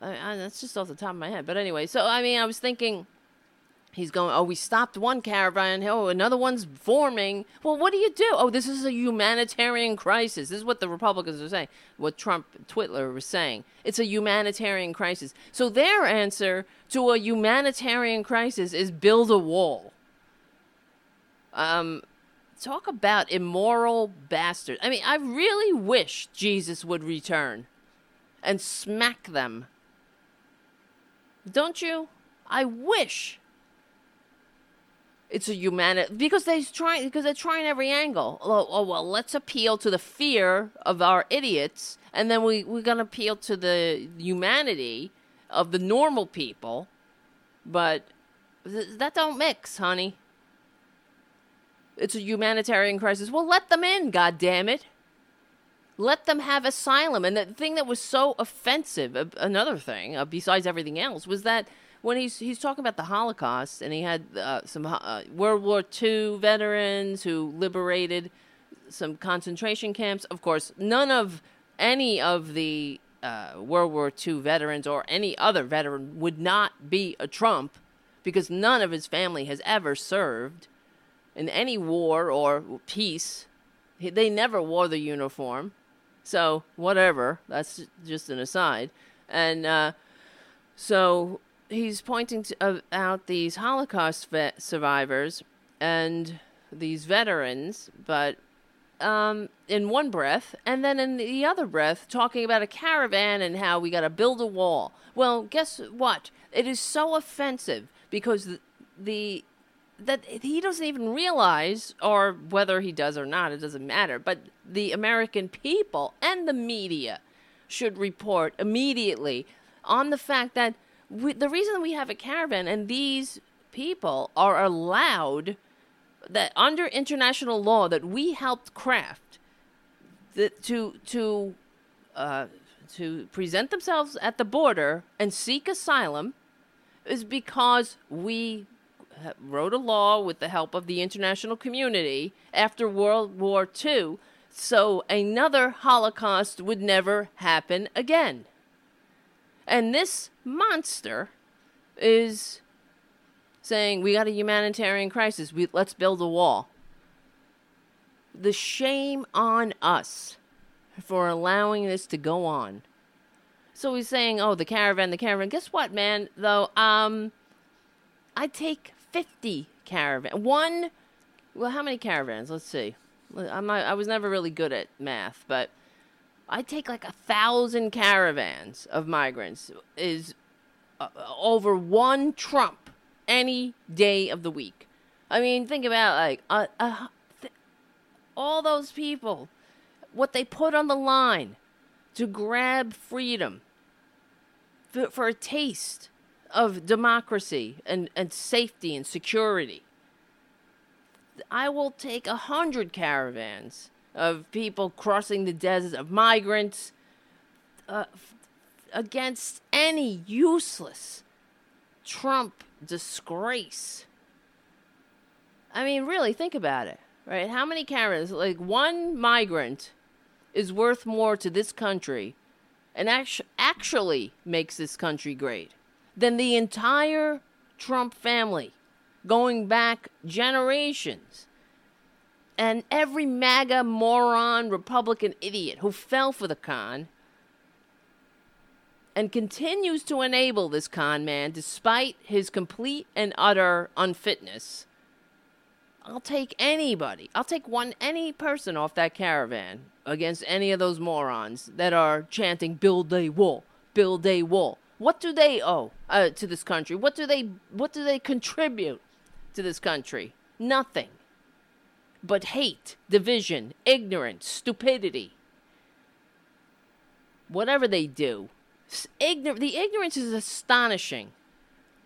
That's just off the top of my head. But anyway, so, I mean, I was thinking, he's going, oh, we stopped one caravan. Oh, another one's forming. Well, what do you do? Oh, this is a humanitarian crisis. This is what the Republicans are saying, what Trump Twitler was saying. It's a humanitarian crisis. So their answer to a humanitarian crisis is build a wall. Talk about immoral bastards. I mean, I really wish Jesus would return and smack them. Don't you? I wish. It's a humanity because they're trying every angle. Oh well, let's appeal to the fear of our idiots, and then we're gonna appeal to the humanity of the normal people, but that don't mix, honey. It's a humanitarian crisis. Well, let them in, goddammit. Let them have asylum. And the thing that was so offensive, another thing, besides everything else, was that when he's talking about the Holocaust, and he had some World War II veterans who liberated some concentration camps. Of course, none of any of the World War II veterans or any other veteran would not be a Trump, because none of his family has ever served in any war or peace. They never wore the uniform. So, whatever. That's just an aside. And So he's pointing out these Holocaust survivors and these veterans, but in one breath, and then in the other breath, talking about a caravan and how we got to build a wall. Well, guess what? It is so offensive because that he doesn't even realize, or whether he does or not, it doesn't matter, but the American people and the media should report immediately on the fact that the reason we have a caravan and these people are allowed, that under international law that we helped craft, to present themselves at the border and seek asylum, is because we wrote a law with the help of the international community after World War II, so another Holocaust would never happen again. And this monster is saying, we got a humanitarian crisis, let's build a wall. The shame on us for allowing this to go on. So he's saying, oh, the caravan. Guess what, man, though? I take 50 caravans. How many caravans? Let's see. I was never really good at math, but I take like 1,000 caravans of migrants is over one Trump any day of the week. I mean, think about like all those people, what they put on the line to grab freedom for a taste of democracy and safety and security. I will take 100 caravans of people crossing the desert, of migrants, against any useless Trump disgrace. I mean, really, think about it, right? How many caravans? Like, one migrant is worth more to this country and actually makes this country great than the entire Trump family, going back generations, and every MAGA moron Republican idiot who fell for the con and continues to enable this con man despite his complete and utter unfitness. I'll take anybody. I'll take any person off that caravan against any of those morons that are chanting, build a wall, build a wall. What do they owe to this country? What do they contribute to this country? Nothing but hate, division, ignorance, stupidity. Whatever they do, the ignorance is astonishing.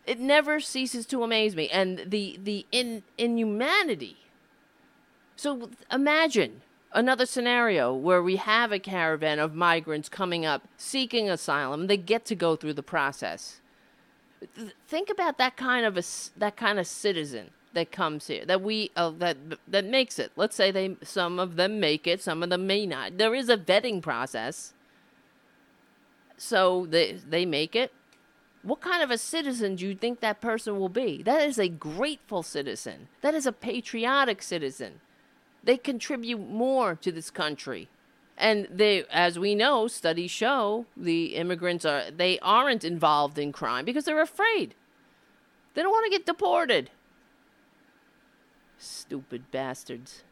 It never ceases to amaze me, and the inhumanity. So imagine another scenario where we have a caravan of migrants coming up, seeking asylum. They get to go through the process. Think about that kind of citizen that comes here, that makes it. Let's say some of them make it, some of them may not. There is a vetting process, so they make it. What kind of a citizen do you think that person will be? That is a grateful citizen. That is a patriotic citizen. They contribute more to this country. And they, as we know, studies show the immigrants aren't involved in crime because they're afraid. They don't want to get deported. Stupid bastards.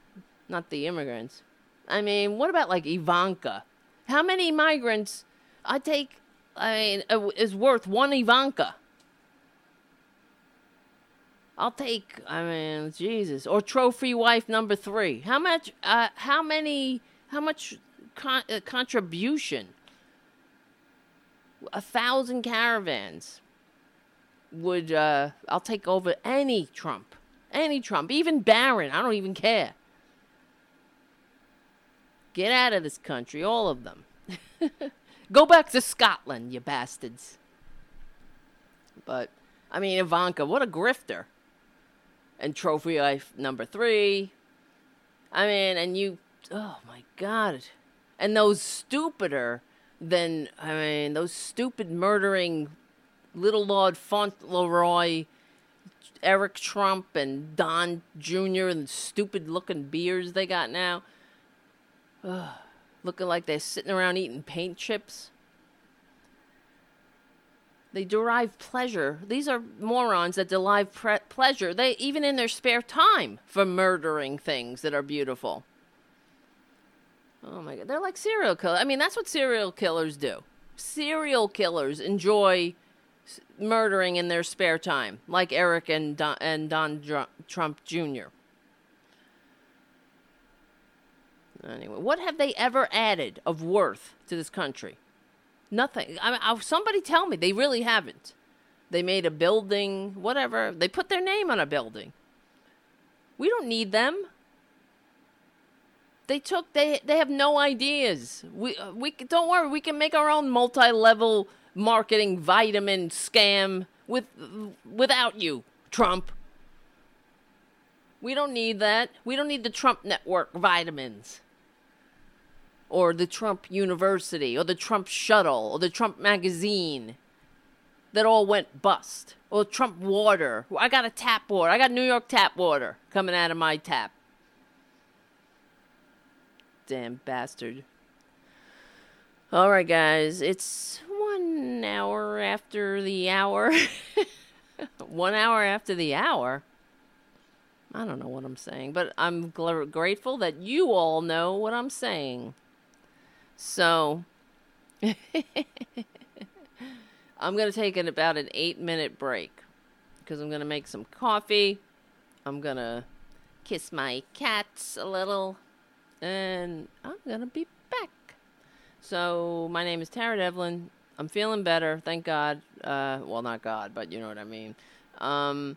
Not the immigrants. I mean, what about like Ivanka? How many migrants is worth one Ivanka? I'll take, Jesus, or trophy wife number 3. How much contribution? 1,000 caravans would, I'll take over any Trump, even Barron. I don't even care. Get out of this country, all of them. Go back to Scotland, you bastards. But, I mean, Ivanka, what a grifter. And trophy wife number 3. I mean, and you, oh my God. And those stupid murdering Little Lord Fauntleroy, Eric Trump, and Don Jr., and stupid looking beers they got now. Ugh, looking like they're sitting around eating paint chips. They derive pleasure. These are morons that derive pleasure. They even in their spare time from murdering things that are beautiful. Oh my God, they're like serial killers. I mean, that's what serial killers do. Serial killers enjoy murdering in their spare time, like Eric and Don Trump Jr. Anyway, what have they ever added of worth to this country? Nothing. I mean, somebody tell me. They really haven't. They made a building, whatever. They put their name on a building. We don't need them. They have no ideas. We don't worry. We can make our own multi-level marketing vitamin scam without you, Trump. We don't need that. We don't need the Trump Network vitamins or the Trump University or the Trump Shuttle or the Trump Magazine that all went bust, or Trump Water. I got a tap water. I got New York tap water coming out of my tap. Damn bastard. All right, guys. It's 1 hour after the hour. 1 hour after the hour? I don't know what I'm saying, but I'm grateful that you all know what I'm saying. So, I'm going to take about an 8-minute break because I'm going to make some coffee. I'm going to kiss my cats a little, and I'm going to be back. So, my name is Tara Devlin. I'm feeling better, thank God. Well, not God, but you know what I mean. Nam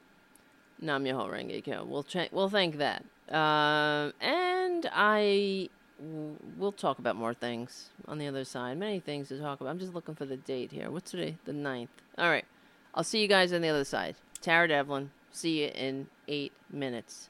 Myoho Renge Kyo. We'll thank that. And we'll talk about more things on the other side. Many things to talk about. I'm just looking for the date here. What's today? The 9th. All right. I'll see you guys on the other side. Tara Devlin. See you in 8 minutes.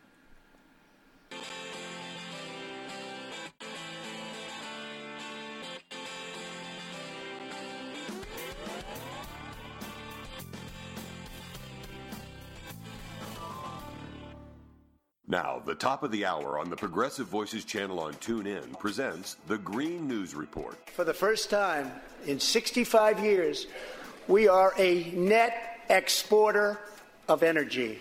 Now, the top of the hour on the Progressive Voices channel on TuneIn presents the Green News Report. For the first time in 65 years, we are a net exporter of energy.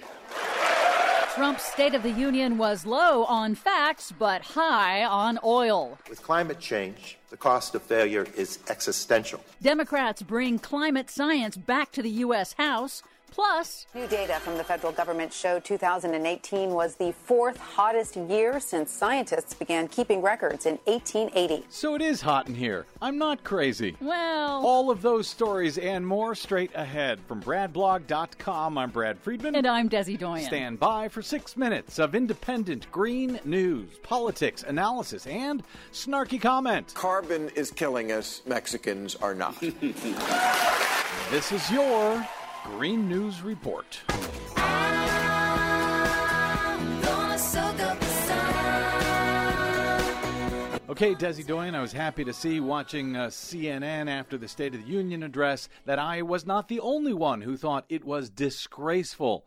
Trump's State of the Union was low on facts, but high on oil. With climate change, the cost of failure is existential. Democrats bring climate science back to the U.S. House. Plus, new data from the federal government show 2018 was the fourth hottest year since scientists began keeping records in 1880. So it is hot in here. I'm not crazy. Well, all of those stories and more straight ahead from bradblog.com. I'm Brad Friedman. And I'm Desi Doyen. Stand by for 6 minutes of independent green news, politics, analysis, and snarky comment. Carbon is killing us. Mexicans are not. This is your Green News Report. I'm gonna soak up the sun. Okay, Desi Doyen, I was happy to see watching CNN after the State of the Union address that I was not the only one who thought it was disgraceful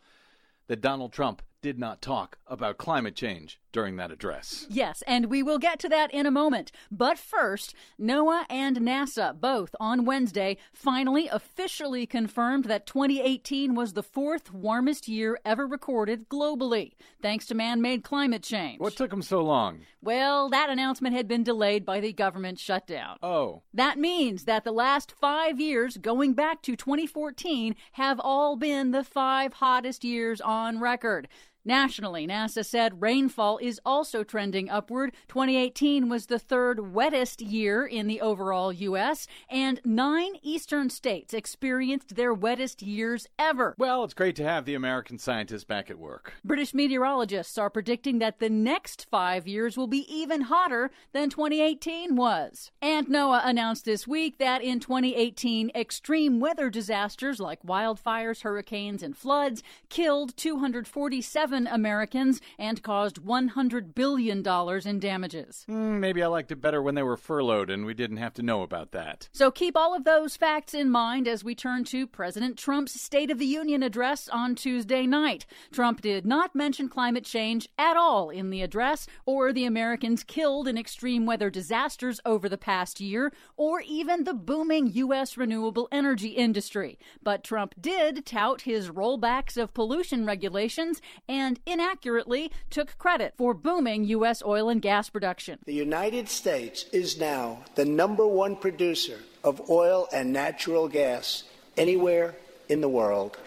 that Donald Trump did not talk about climate change during that address. Yes, and we will get to that in a moment. But first, NOAA and NASA both on Wednesday finally officially confirmed that 2018 was the fourth warmest year ever recorded globally, thanks to man-made climate change. What took them so long? Well, that announcement had been delayed by the government shutdown. Oh. That means that the last 5 years, going back to 2014, have all been the five hottest years on record. Nationally, NASA said rainfall is also trending upward. 2018 was the third wettest year in the overall U.S., and 9 eastern states experienced their wettest years ever. Well, it's great to have the American scientists back at work. British meteorologists are predicting that the next 5 years will be even hotter than 2018 was. And NOAA announced this week that in 2018, extreme weather disasters like wildfires, hurricanes, and floods killed 247 Americans and caused $100 billion in damages. Maybe I liked it better when they were furloughed and we didn't have to know about that. So keep all of those facts in mind as we turn to President Trump's State of the Union address on Tuesday night. Trump did not mention climate change at all in the address, or the Americans killed in extreme weather disasters over the past year, or even the booming U.S. renewable energy industry. But Trump did tout his rollbacks of pollution regulations and inaccurately took credit for booming U.S. oil and gas production. The United States is now the number one producer of oil and natural gas anywhere in the world.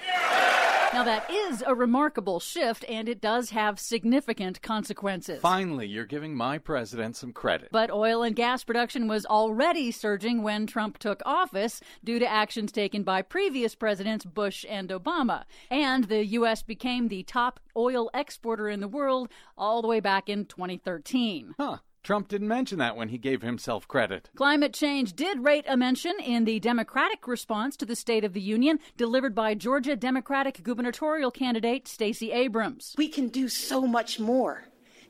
Now, that is a remarkable shift, and it does have significant consequences. Finally, you're giving my president some credit. But oil and gas production was already surging when Trump took office due to actions taken by previous presidents Bush and Obama. And the U.S. became the top oil exporter in the world all the way back in 2013. Huh. Trump didn't mention that when he gave himself credit. Climate change did rate a mention in the Democratic response to the State of the Union delivered by Georgia Democratic gubernatorial candidate Stacey Abrams. We can do so much more.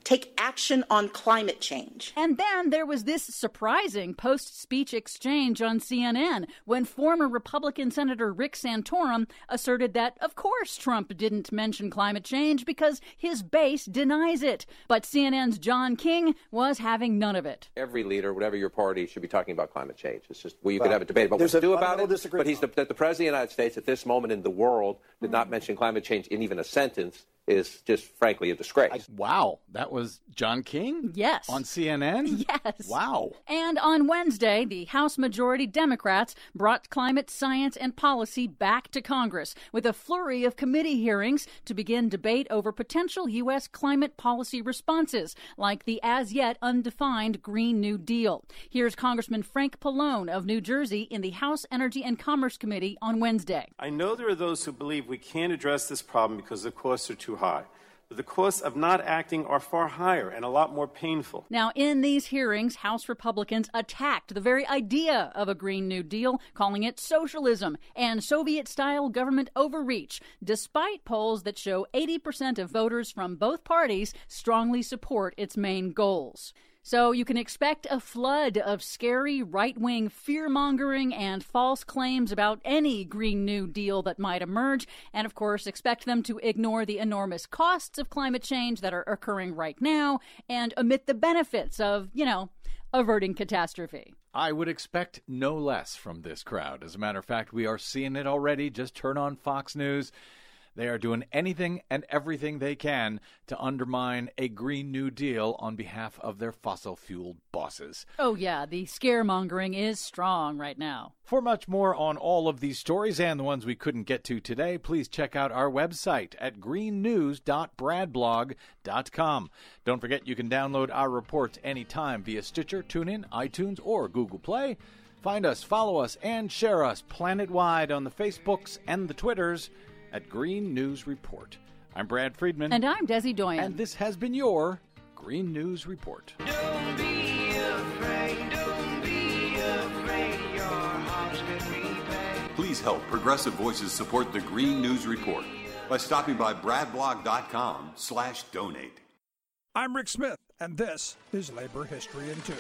Take action on climate change. And then there was this surprising post-speech exchange on CNN when former Republican Senator Rick Santorum asserted that, of course, Trump didn't mention climate change because his base denies it. But CNN's John King was having none of it. Every leader, whatever your party, should be talking about climate change. It's just, well, you could have a debate about what to do about it. But he's the president of the United States at this moment in the world did not mention climate change in even a sentence. Is just, frankly, a disgrace. Wow. That was John King? Yes. On CNN? Yes. Wow. And on Wednesday, the House majority Democrats brought climate science and policy back to Congress with a flurry of committee hearings to begin debate over potential U.S. climate policy responses, like the as-yet undefined Green New Deal. Here's Congressman Frank Pallone of New Jersey in the House Energy and Commerce Committee on Wednesday. I know there are those who believe we can't address this problem because the costs are too high. But the costs of not acting are far higher and a lot more painful. Now, in these hearings, House Republicans attacked the very idea of a Green New Deal, calling it socialism and Soviet-style government overreach, despite polls that show 80% of voters from both parties strongly support its main goals. So you can expect a flood of scary right-wing fear-mongering and false claims about any Green New Deal that might emerge, and of course expect them to ignore the enormous costs of climate change that are occurring right now and omit the benefits of, averting catastrophe. I would expect no less from this crowd. As a matter of fact, we are seeing it already. Just turn on Fox News. They are doing anything and everything they can to undermine a Green New Deal on behalf of their fossil fuel bosses. Oh, yeah. The scaremongering is strong right now. For much more on all of these stories and the ones we couldn't get to today, please check out our website at greennews.bradblog.com. Don't forget you can download our reports anytime via Stitcher, TuneIn, iTunes, or Google Play. Find us, follow us, and share us planet-wide on the Facebooks and the Twitters at Green News Report. I'm Brad Friedman. And I'm Desi Doyen. And this has been your Green News Report. Don't be afraid, don't be afraid, your heart's been repaid. Please help Progressive Voices support the Green News Report by stopping by bradblog.com/donate. I'm Rick Smith, and this is Labor History in 2.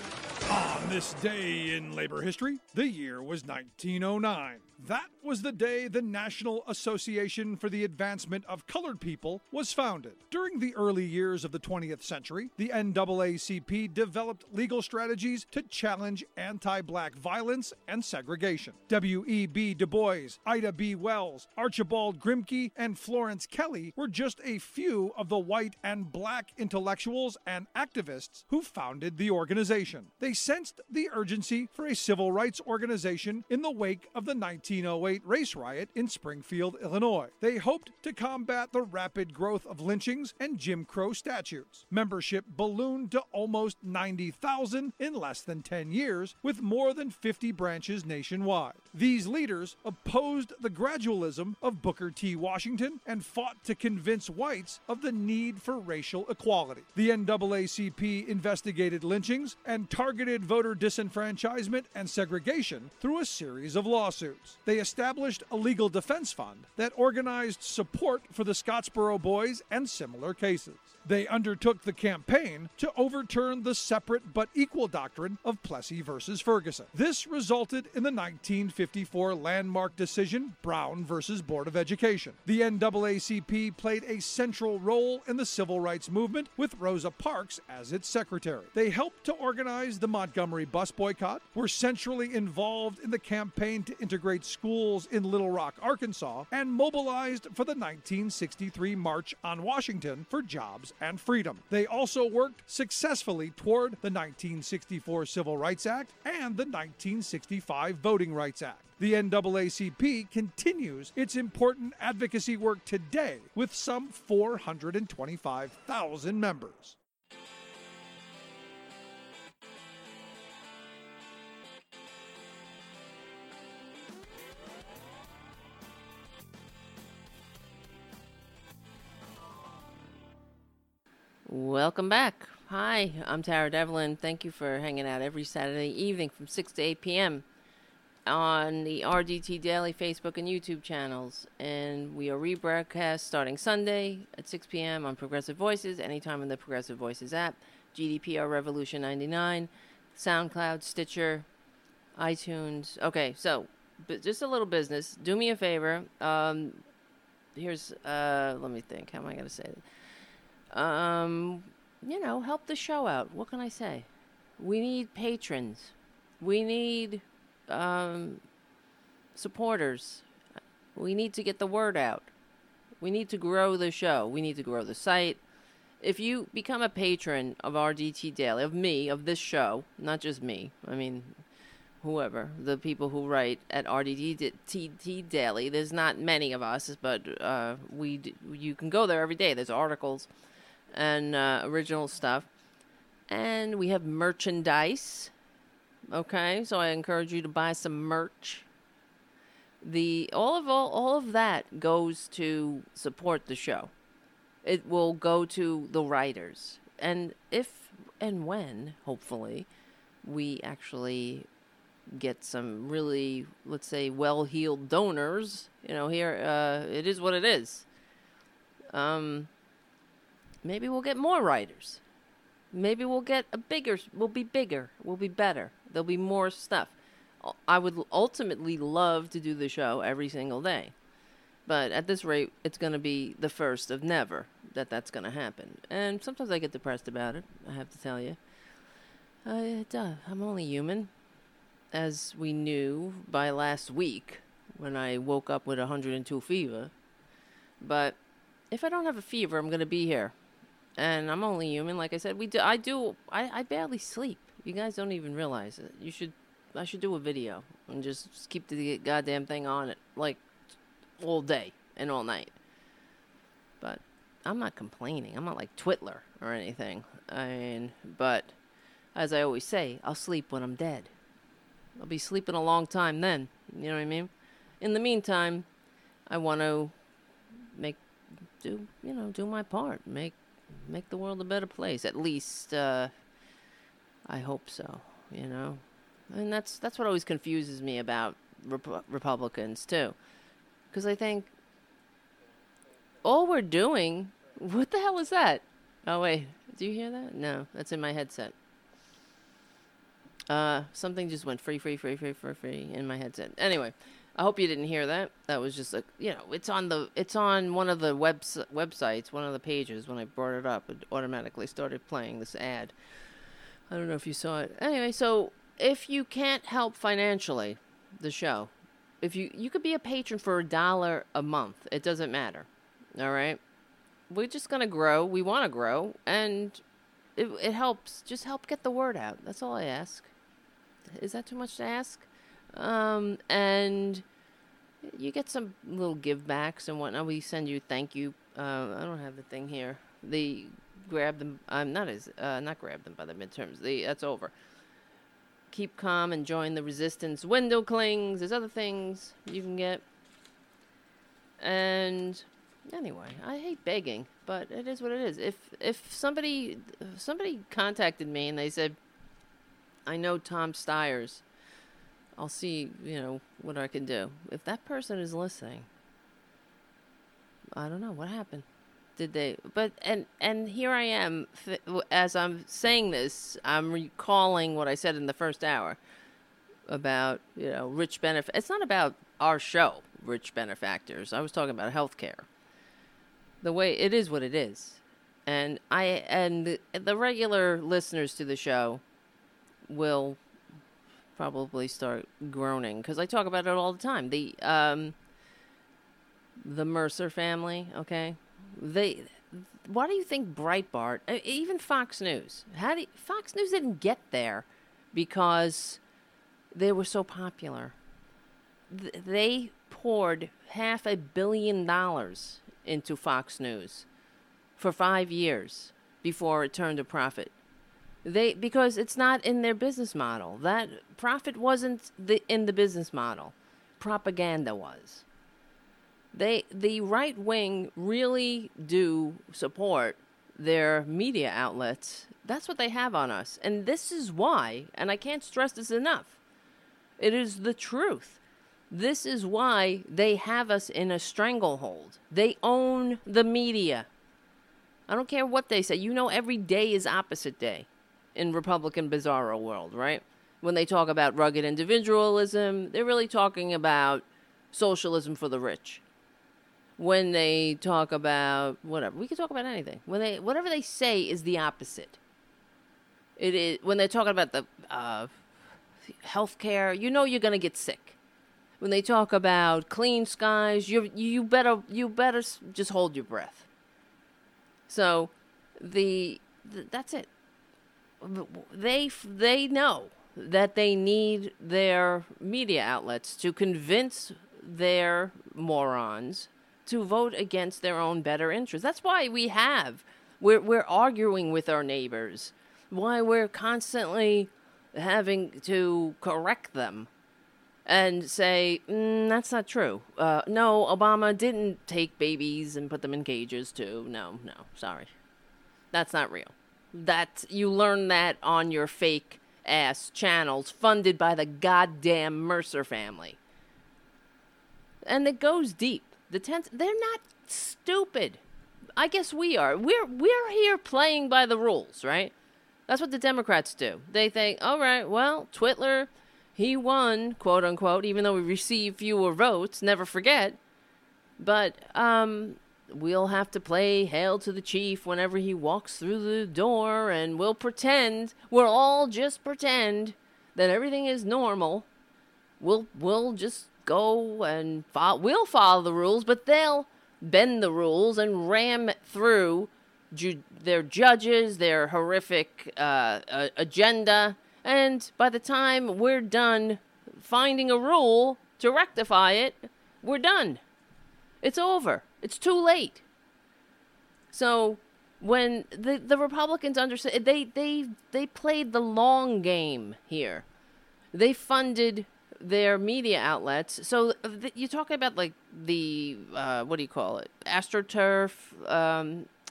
On this day in labor history, the year was 1909. That was the day the National Association for the Advancement of Colored People was founded. During the early years of the 20th century, the NAACP developed legal strategies to challenge anti-black violence and segregation. W.E.B. Du Bois, Ida B. Wells, Archibald Grimke, and Florence Kelley were just a few of the white and black intellectuals and activists who founded the organization. They sensed the urgency for a civil rights organization in the wake of the 1908 race riot in Springfield, Illinois. They hoped to combat the rapid growth of lynchings and Jim Crow statutes. Membership ballooned to almost 90,000 in less than 10 years, with more than 50 branches nationwide. These leaders opposed the gradualism of Booker T. Washington and fought to convince whites of the need for racial equality. The NAACP NAACP investigated lynchings and targeted voter disenfranchisement and segregation through a series of lawsuits. They established a legal defense fund that organized support for the Scottsboro Boys and similar cases. They undertook the campaign to overturn the separate but equal doctrine of Plessy versus Ferguson. This resulted in the 1954 landmark decision, Brown versus Board of Education. The NAACP played a central role in the civil rights movement with Rosa Parks as its secretary. They helped to organize the Montgomery bus boycott, were centrally involved in the campaign to integrate schools in Little Rock, Arkansas, and mobilized for the 1963 March on Washington for jobs and freedom. They also worked successfully toward the 1964 Civil Rights Act and the 1965 Voting Rights Act. The NAACP continues its important advocacy work today with some 425,000 members. Welcome back. Hi, I'm Tara Devlin. Thank you for hanging out every Saturday evening from 6 to 8 p.m. on the RDT Daily Facebook and YouTube channels. And we are rebroadcast starting Sunday at 6 p.m. on Progressive Voices, anytime on the Progressive Voices app, GDPR Revolution 99, SoundCloud, Stitcher, iTunes. Okay, so just a little business. Do me a favor. Here's, let me think. How am I going to say this? You know, help the show out. What can I say? We need patrons. We need supporters. We need to get the word out. We need to grow the show. We need to grow the site. If you become a patron of RDT Daily, of me, of this show, not just me, I mean, whoever, the people who write at RDT Daily, there's not many of us, but you can go there every day. There's articles and original stuff. And we have merchandise. Okay, so I encourage you to buy some merch. All of that goes to support the show. It will go to the writers. And if and when, hopefully, we actually get some really, let's say, well-heeled donors. You know, here, it is what it is. Maybe we'll get more writers. Maybe we'll get we'll be bigger, we'll be better. There'll be more stuff. I would ultimately love to do the show every single day. But at this rate, it's going to be the first of never that's going to happen. And sometimes I get depressed about it, I have to tell you. I'm only human. As we knew by last week when I woke up with 102 fever. But if I don't have a fever, I'm going to be here. And I'm only human. Like I said, I barely sleep. You guys don't even realize it. I should do a video and just keep the goddamn thing on it like all day and all night. But I'm not complaining. I'm not like Twitler or anything. I mean, but as I always say, I'll sleep when I'm dead. I'll be sleeping a long time then. You know what I mean? In the meantime, I want to do my part. Make the world a better place. At least, I hope so, you know? And that's what always confuses me about Republicans, too. Because I think, all we're doing, what the hell is that? Oh, wait, do you hear that? No, that's in my headset. Something just went free in my headset. Anyway, I hope you didn't hear that. That was just it's on one of the websites, one of the pages. When I brought it up, it automatically started playing this ad. I don't know if you saw it. Anyway, so if you can't help financially the show, if you could be a patron for $1 a month, it doesn't matter. All right, we're just gonna grow. We want to grow, and it helps. Just help get the word out. That's all I ask. Is that too much to ask? And you get some little give backs and whatnot. We send you thank you. I don't have the thing here. Not grab them by the midterms. That's over. Keep calm and join the resistance. Window clings. There's other things you can get. And anyway, I hate begging. But it is what it is. If somebody contacted me and they said, I know Tom Steyer's, I'll see, what I can do. If that person is listening, I don't know what happened. Did they? But and here I am, as I'm saying this, I'm recalling what I said in the first hour about rich benefit. It's not about our show, rich benefactors. I was talking about healthcare. The way it is, what it is, and the regular listeners to the show will probably start groaning because I talk about it all the time. The Mercer family, okay? Why do you think Breitbart, even Fox News, Fox News didn't get there because they were so popular. They poured $500 million into Fox News for 5 years before it turned a profit. Because it's not in their business model. That profit wasn't in the business model. Propaganda was. The right wing really do support their media outlets. That's what they have on us. And this is why, and I can't stress this enough, it is the truth. This is why they have us in a stranglehold. They own the media. I don't care what they say. Every day is opposite day in Republican bizarro world, right? When they talk about rugged individualism, they're really talking about socialism for the rich. When they talk about whatever, we can talk about anything. Whatever they say is the opposite. It is when they're talking about the healthcare. You're gonna get sick. When they talk about clean skies, you better just hold your breath. So, that's it. They know that they need their media outlets to convince their morons to vote against their own better interests. That's why we're arguing with our neighbors, why we're constantly having to correct them and say, that's not true. No, Obama didn't take babies and put them in cages too. No, sorry. That's not real. You learn that on your fake ass channels funded by the goddamn Mercer family. And it goes deep. They're not stupid. I guess we are. We're here playing by the rules, right? That's what the Democrats do. They think, all right, well, Twitler, he won, quote unquote, even though we received fewer votes. Never forget. But we'll have to play Hail to the Chief whenever he walks through the door, and we'll pretend. We'll all just pretend that everything is normal. We'll just go and we'll follow the rules, but they'll bend the rules and ram through their judges, their horrific agenda. And by the time we're done finding a rule to rectify it, we're done. It's over. It's too late. So when the Republicans understand, they played the long game here. They funded their media outlets. So you're talking about like the, AstroTurf.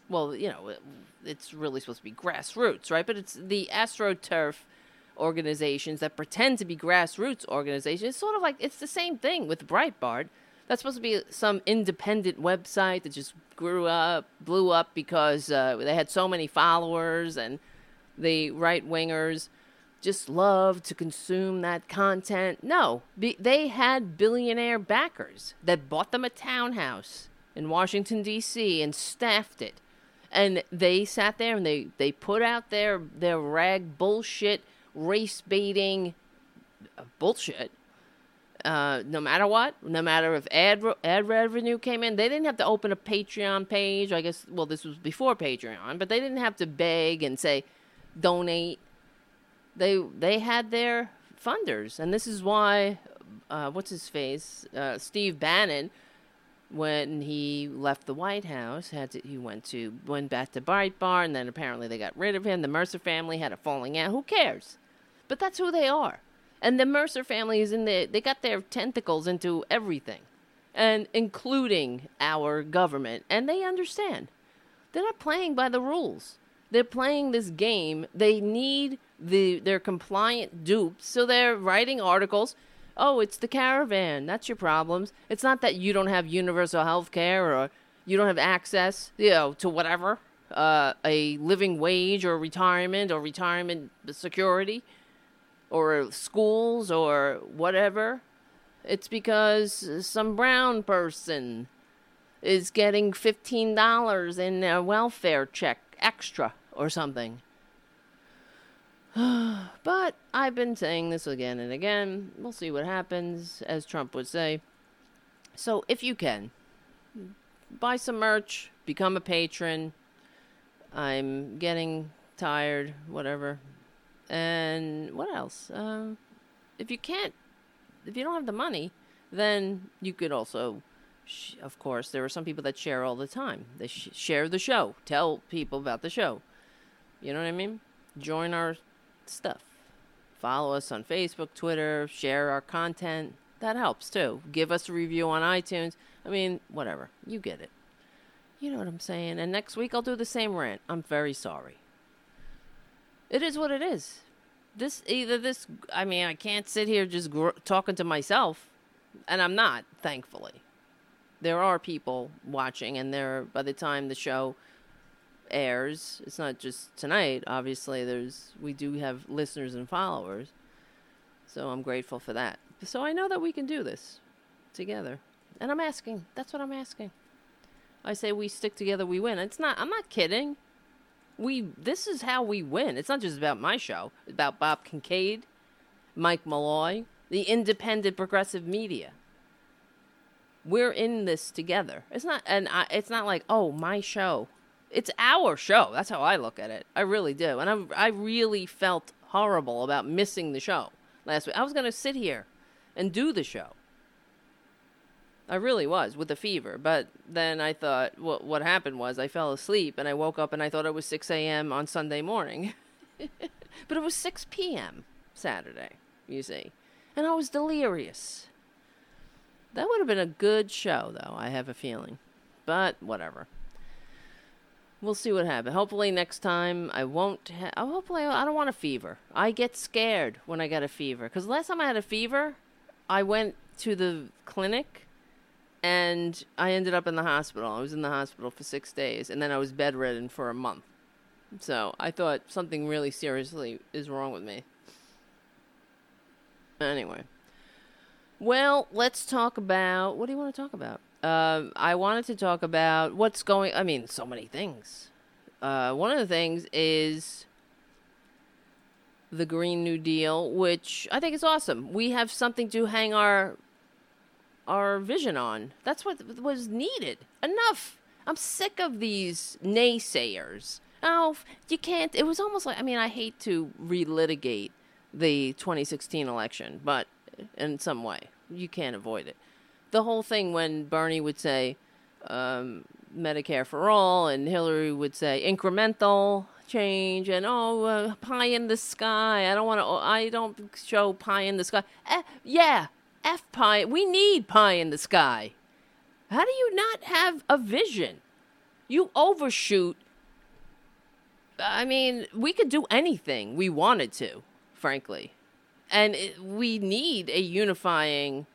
Well, it's really supposed to be grassroots, right? But it's the AstroTurf organizations that pretend to be grassroots organizations. It's sort of like, it's the same thing with Breitbart. That's supposed to be some independent website that just blew up because they had so many followers, and the right-wingers just love to consume that content. No, they had billionaire backers that bought them a townhouse in Washington, D.C. and staffed it. And they sat there and they put out their rag bullshit, race-baiting bullshit, no matter what, no matter if ad revenue came in. They didn't have to open a Patreon page. I guess, well, this was before Patreon, but they didn't have to beg and say, donate. They had their funders, and this is why, Steve Bannon, when he left the White House, went back to Breitbart, and then apparently they got rid of him. The Mercer family had a falling out. Who cares? But that's who they are, and the Mercer family is they got their tentacles into everything, and including our government, and they understand. They're not playing by the rules. They're playing this game. They need their compliant dupes, so they're writing articles. Oh, it's the caravan. That's your problems. It's not that you don't have universal health care or you don't have access, to whatever, a living wage or retirement security or schools or whatever. It's because some brown person is getting $15 in a welfare check extra or something. But I've been saying this again and again. We'll see what happens, as Trump would say. So if you can, buy some merch, become a patron. I'm getting tired, whatever. And what else? If you don't have the money, then you could also, of course, there are some people that share all the time. They share the show. Tell people about the show. You know what I mean? Join our stuff. Follow us on Facebook, Twitter, share our content. That helps too. Give us a review on iTunes. I mean, whatever. You get it. You know what I'm saying? And next week I'll do the same rant. I'm very sorry. It is what it is. I can't sit here just talking to myself, and I'm not, thankfully. There are people watching, and by the time the show airs, it's not just tonight, obviously, we do have listeners and followers, so I'm grateful for that. So I know that we can do this together, and I'm asking. That's what I'm asking. I say we stick together, we win. I'm not kidding. This is how we win. It's not just about my show. It's about Bob Kincaid, Mike Malloy, the independent progressive media. We're in this together. It's not like, oh, my show. It's our show. That's how I look at it. I really do. And I really felt horrible about missing the show last week. I was going to sit here and do the show. I really was, with a fever. But then I thought, what happened was I fell asleep and I woke up and I thought it was 6 a.m. on Sunday morning. But it was 6 p.m. Saturday, you see. And I was delirious. That would have been a good show, though, I have a feeling. But whatever. We'll see what happens. Hopefully next time I won't have... Hopefully I don't want a fever. I get scared when I get a fever. Because last time I had a fever, I went to the clinic... And I ended up in the hospital. I was in the hospital for 6 days, and then I was bedridden for a month. So I thought something really seriously is wrong with me. Anyway. Well, let's talk about... What do you want to talk about? I wanted to talk about what's going... I mean, so many things. One of the things is the Green New Deal, which I think is awesome. We have something to hang our vision on. That's what was needed. Enough. I'm sick of these naysayers. Oh, you can't. It was almost like, I hate to relitigate the 2016 election, but in some way, you can't avoid it. The whole thing when Bernie would say Medicare for all, and Hillary would say incremental change, and pie in the sky. I don't show pie in the sky. Yeah. F pie. We need pie in the sky. How do you not have a vision? You overshoot. We could do anything we wanted to, frankly. And we need a unifying,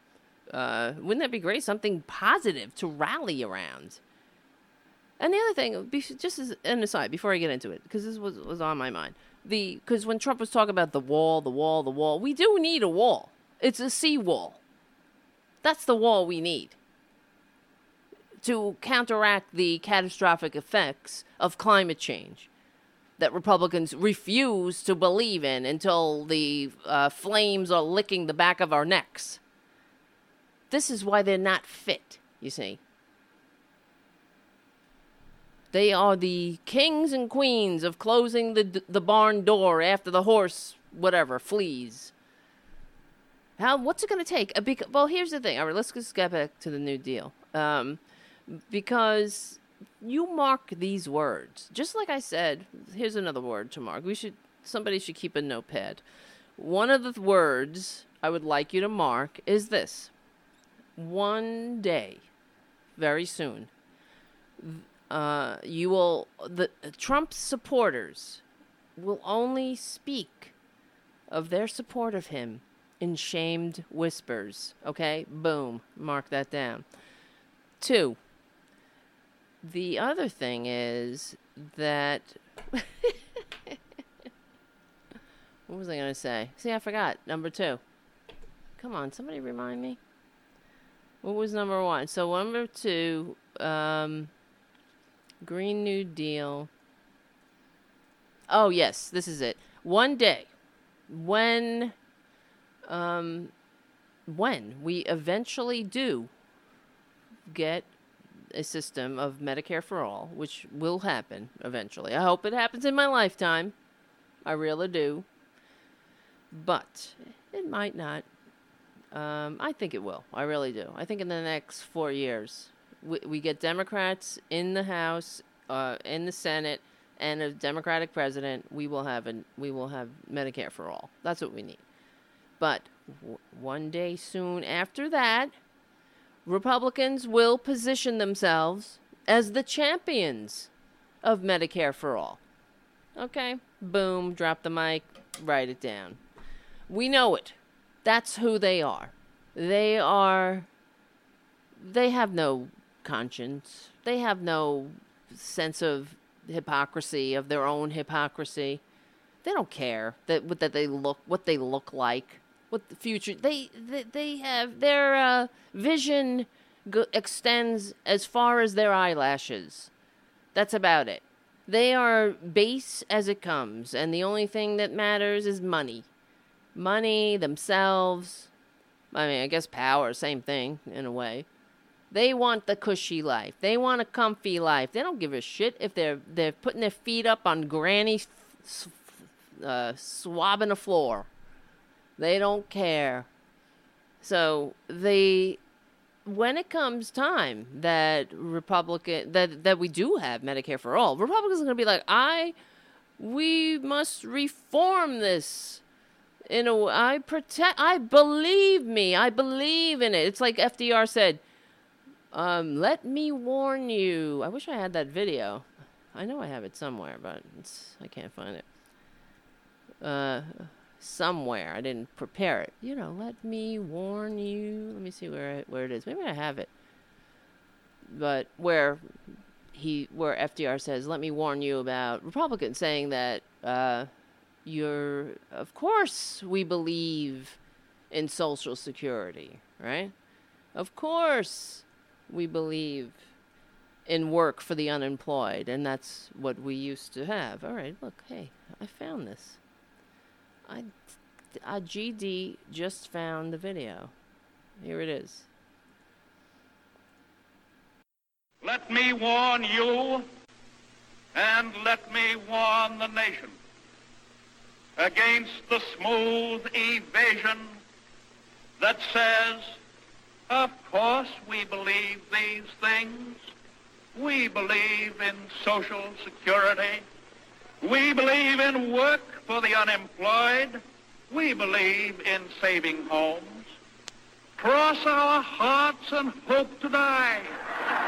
wouldn't that be great? Something positive to rally around. And the other thing, just as an aside, before I get into it, because this was on my mind. Because when Trump was talking about the wall, we do need a wall. It's a seawall. That's the wall we need to counteract the catastrophic effects of climate change that Republicans refuse to believe in until the flames are licking the back of our necks. This is why they're not fit, you see. They are the kings and queens of closing the barn door after the horse, whatever, flees. What's it going to take? Well, here's the thing. All right, let's just get back to the New Deal. Because you mark these words. Just like I said, here's another word to mark. Somebody should keep a notepad. One of the words I would like you to mark is this. One day, very soon, The Trump supporters will only speak of their support of him in shamed whispers. Okay? Boom. Mark that down. 2. The other thing is that... What was I going to say? See, I forgot. Number 2. Come on, somebody remind me. What was number 1? So, number 2, Green New Deal. Oh, yes, this is it. One day, when we eventually do get a system of Medicare for all, which will happen eventually. I hope it happens in my lifetime. I really do. But it might not. I think it will. I really do. I think in the next 4 years, we get Democrats in the House, in the Senate, and a Democratic president. We will have Medicare for all. That's what we need. But one day soon after that, Republicans will position themselves as the champions of Medicare for all. Okay, boom, drop the mic, write it down. We know it. That's who they are. They have no conscience. They have no sense of hypocrisy, of their own hypocrisy. They don't care that they look like. What the future they have, their vision extends as far as their eyelashes. That's about it. They are base as it comes, and the only thing that matters is money, themselves. I mean, I guess power, same thing in a way. They want the cushy life. They want a comfy life. They don't give a shit if they're putting their feet up on granny swabbing the floor. They don't care. So when it comes time that that we do have Medicare for all, Republicans are going to be like, we must reform this. I believe in it. It's like FDR said, let me warn you. I wish I had that video. I know I have it somewhere, but I can't find it. Somewhere. I didn't prepare it. You know, let me warn you. Let me see where it is. Maybe I have it. But where FDR says, let me warn you about Republicans saying that of course we believe in Social Security, right? Of course we believe in work for the unemployed, and that's what we used to have. All right, look, hey, I found this. GD just found the video. Here it is. Let me warn you, and let me warn the nation against the smooth evasion that says, of course we believe these things. We believe in Social Security. We believe in work for the unemployed. We believe in saving homes. Cross our hearts and hope to die.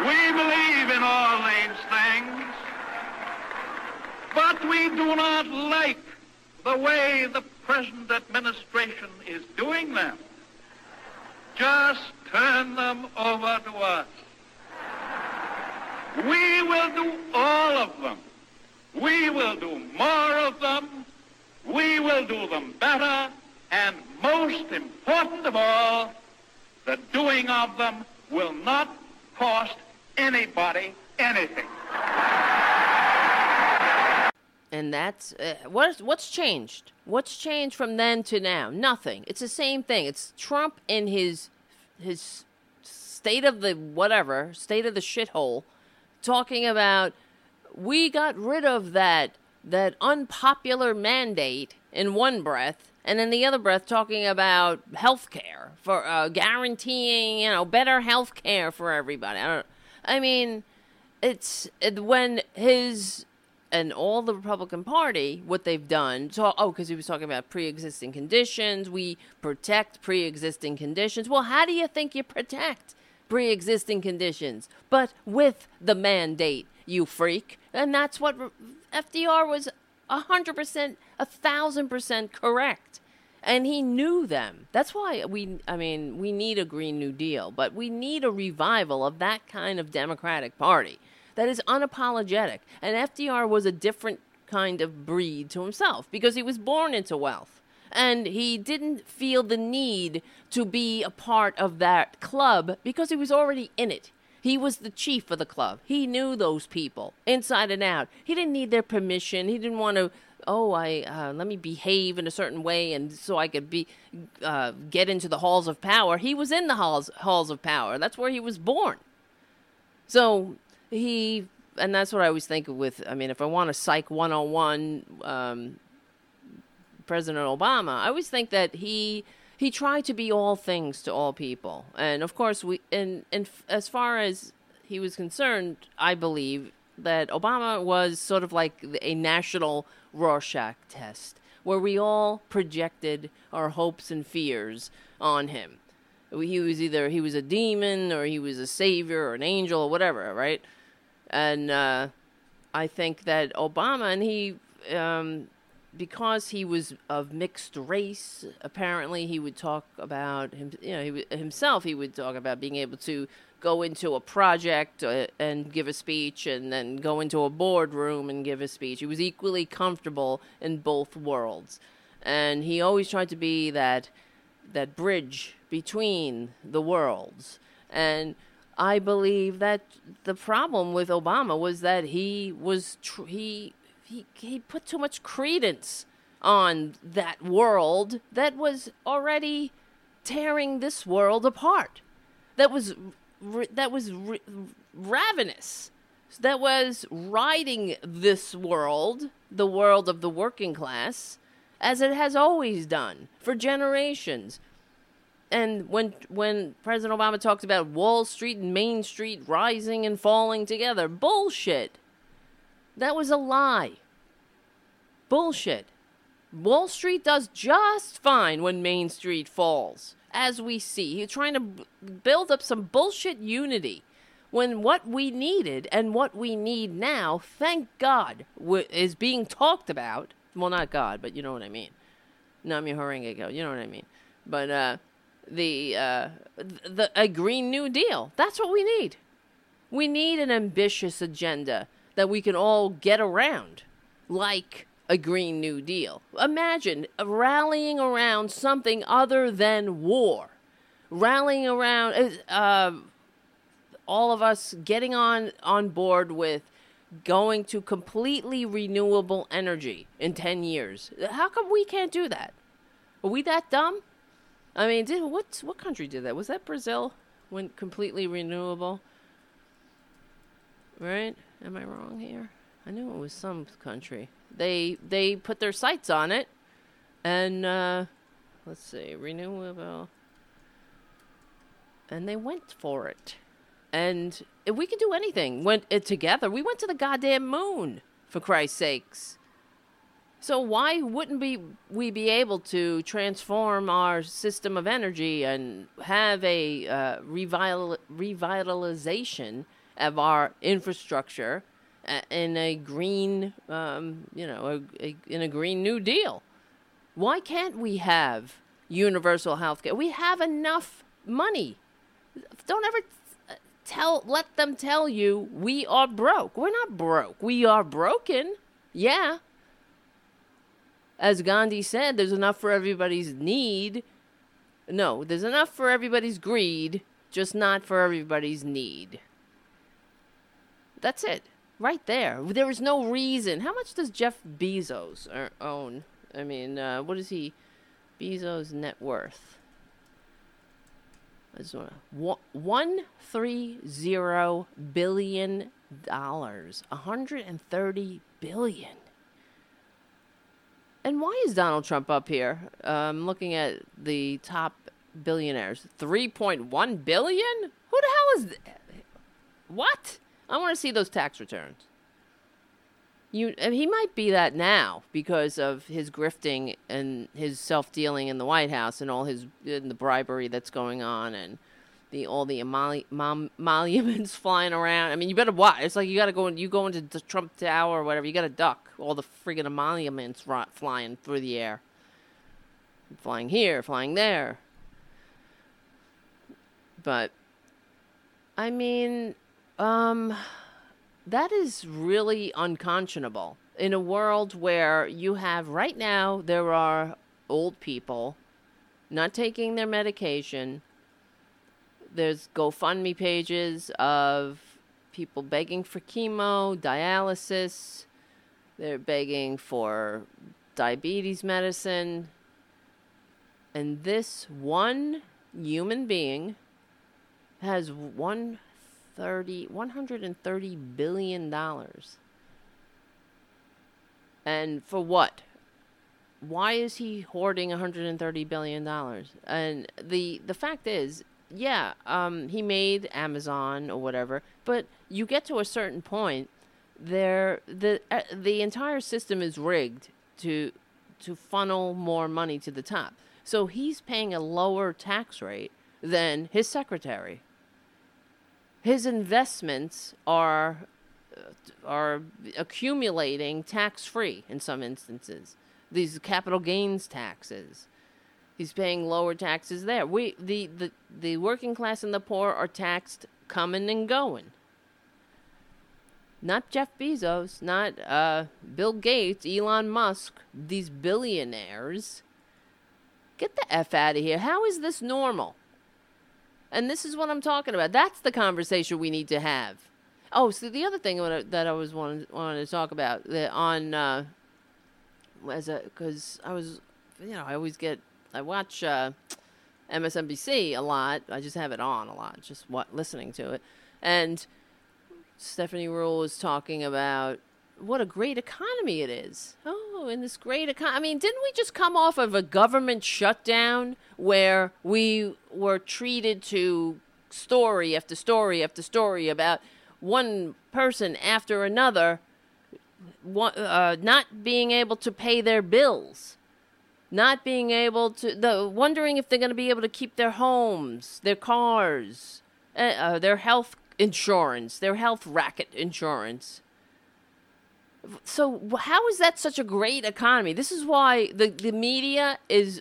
We believe in all these things. But we do not like the way the present administration is doing them. Just turn them over to us. We will do all of them. We will do more of them. We will do them better, and most important of all, the doing of them will not cost anybody anything. And that's what's changed. What's changed from then to now? Nothing. It's the same thing. It's Trump in his state of the shithole, talking about we got rid of that unpopular mandate in one breath, and in the other breath talking about health care for guaranteeing, better health care for everybody. When his and all the Republican Party, what they've done, because he was talking about pre-existing conditions, we protect pre-existing conditions. Well, how do you think you protect pre-existing conditions? But with the mandate you freak. And that's what FDR was 100%, 1,000% correct. And he knew them. That's why we need a Green New Deal, but we need a revival of that kind of Democratic Party that is unapologetic. And FDR was a different kind of breed to himself because he was born into wealth. And he didn't feel the need to be a part of that club because he was already in it. He was the chief of the club. He knew those people inside and out. He didn't need their permission. He didn't want to, let me behave in a certain way and so I could get into the halls of power. He was in the halls of power. That's where he was born. So and that's what I always think with, if I want to psych 101, President Obama, I always think that he tried to be all things to all people. And of course, as far as he was concerned, I believe that Obama was sort of like a national Rorschach test where we all projected our hopes and fears on him. He was a demon or he was a savior or an angel or whatever, right? And I think that Obama and because he was of mixed race, apparently he would talk about himself. He would talk about being able to go into a project and give a speech and then go into a boardroom and give a speech. He was equally comfortable in both worlds. And he always tried to be that bridge between the worlds. And I believe that the problem with Obama was that he put too much credence on that world that was already tearing this world apart. That was ravenous. That was riding this world, the world of the working class, as it has always done for generations. And when President Obama talks about Wall Street and Main Street rising and falling together, bullshit. That was a lie. Bullshit. Wall Street does just fine when Main Street falls, as we see. He's trying to build up some bullshit unity when what we needed and what we need now, thank God, is being talked about. Well, not God, but you know what I mean. Nami Horengego, you know what I mean. But a Green New Deal, that's what we need. We need an ambitious agenda that we can all get around, like a Green New Deal. Imagine rallying around something other than war, rallying around all of us getting on board with going to completely renewable energy in 10 years. How come we can't do that? Are we that dumb? What country did that? Was that Brazil went completely renewable? Right? Am I wrong here? I knew it was some country. They put their sights on it. And, let's see, renewable. And they went for it. And we could do anything. Went it together. We went to the goddamn moon, for Christ's sakes. So why wouldn't we be able to transform our system of energy and have a revitalization of our infrastructure in a green, in a Green New Deal? Why can't we have universal health care? We have enough money. Don't ever let them tell you we are broke. We're not broke. We are broken. Yeah. As Gandhi said, there's enough for everybody's need. No, there's enough for everybody's greed, just not for everybody's need. That's it. Right there. There is no reason. How much does Jeff Bezos own? What is he? Bezos' net worth. I just want to. $130 billion. $130 billion. And why is Donald Trump up here? I'm looking at the top billionaires. $3.1 billion? Who the hell is that? What? I want to see those tax returns. He might be that now because of his grifting and his self-dealing in the White House and all the bribery that's going on and all the emoluments flying around. I mean, you better watch. It's like you got to go. You go into the Trump Tower or whatever. You got to duck all the friggin' emoluments flying through the air. Flying here, flying there. But, I mean, that is really unconscionable. In a world where you have right now, there are old people not taking their medication. There's GoFundMe pages of people begging for chemo, dialysis. They're begging for diabetes medicine. And this one human being has $130 billion. And for what? Why is he hoarding $130 billion? And the fact is, yeah, he made Amazon or whatever, but you get to a certain point, the entire system is rigged to funnel more money to the top. So he's paying a lower tax rate than his secretary. His investments are accumulating tax-free in some instances. These capital gains taxes. He's paying lower taxes there. The working class and the poor are taxed coming and going. Not Jeff Bezos, not Bill Gates, Elon Musk, these billionaires. Get the F out of here. How is this normal? And this is what I'm talking about. That's the conversation we need to have. Oh, so the other thing that I was wanted to talk about because I was, I always I watch MSNBC a lot. I just have it on a lot, just listening to it. And Stephanie Rule was talking about what a great economy it is. Oh, in this great economy. I mean, didn't we just come off of a government shutdown where we were treated to story after story after story about one person after another not being able to pay their bills, not being able to, wondering if they're going to be able to keep their homes, their cars, their health insurance, their health racket insurance. So how is that such a great economy? This is why the media is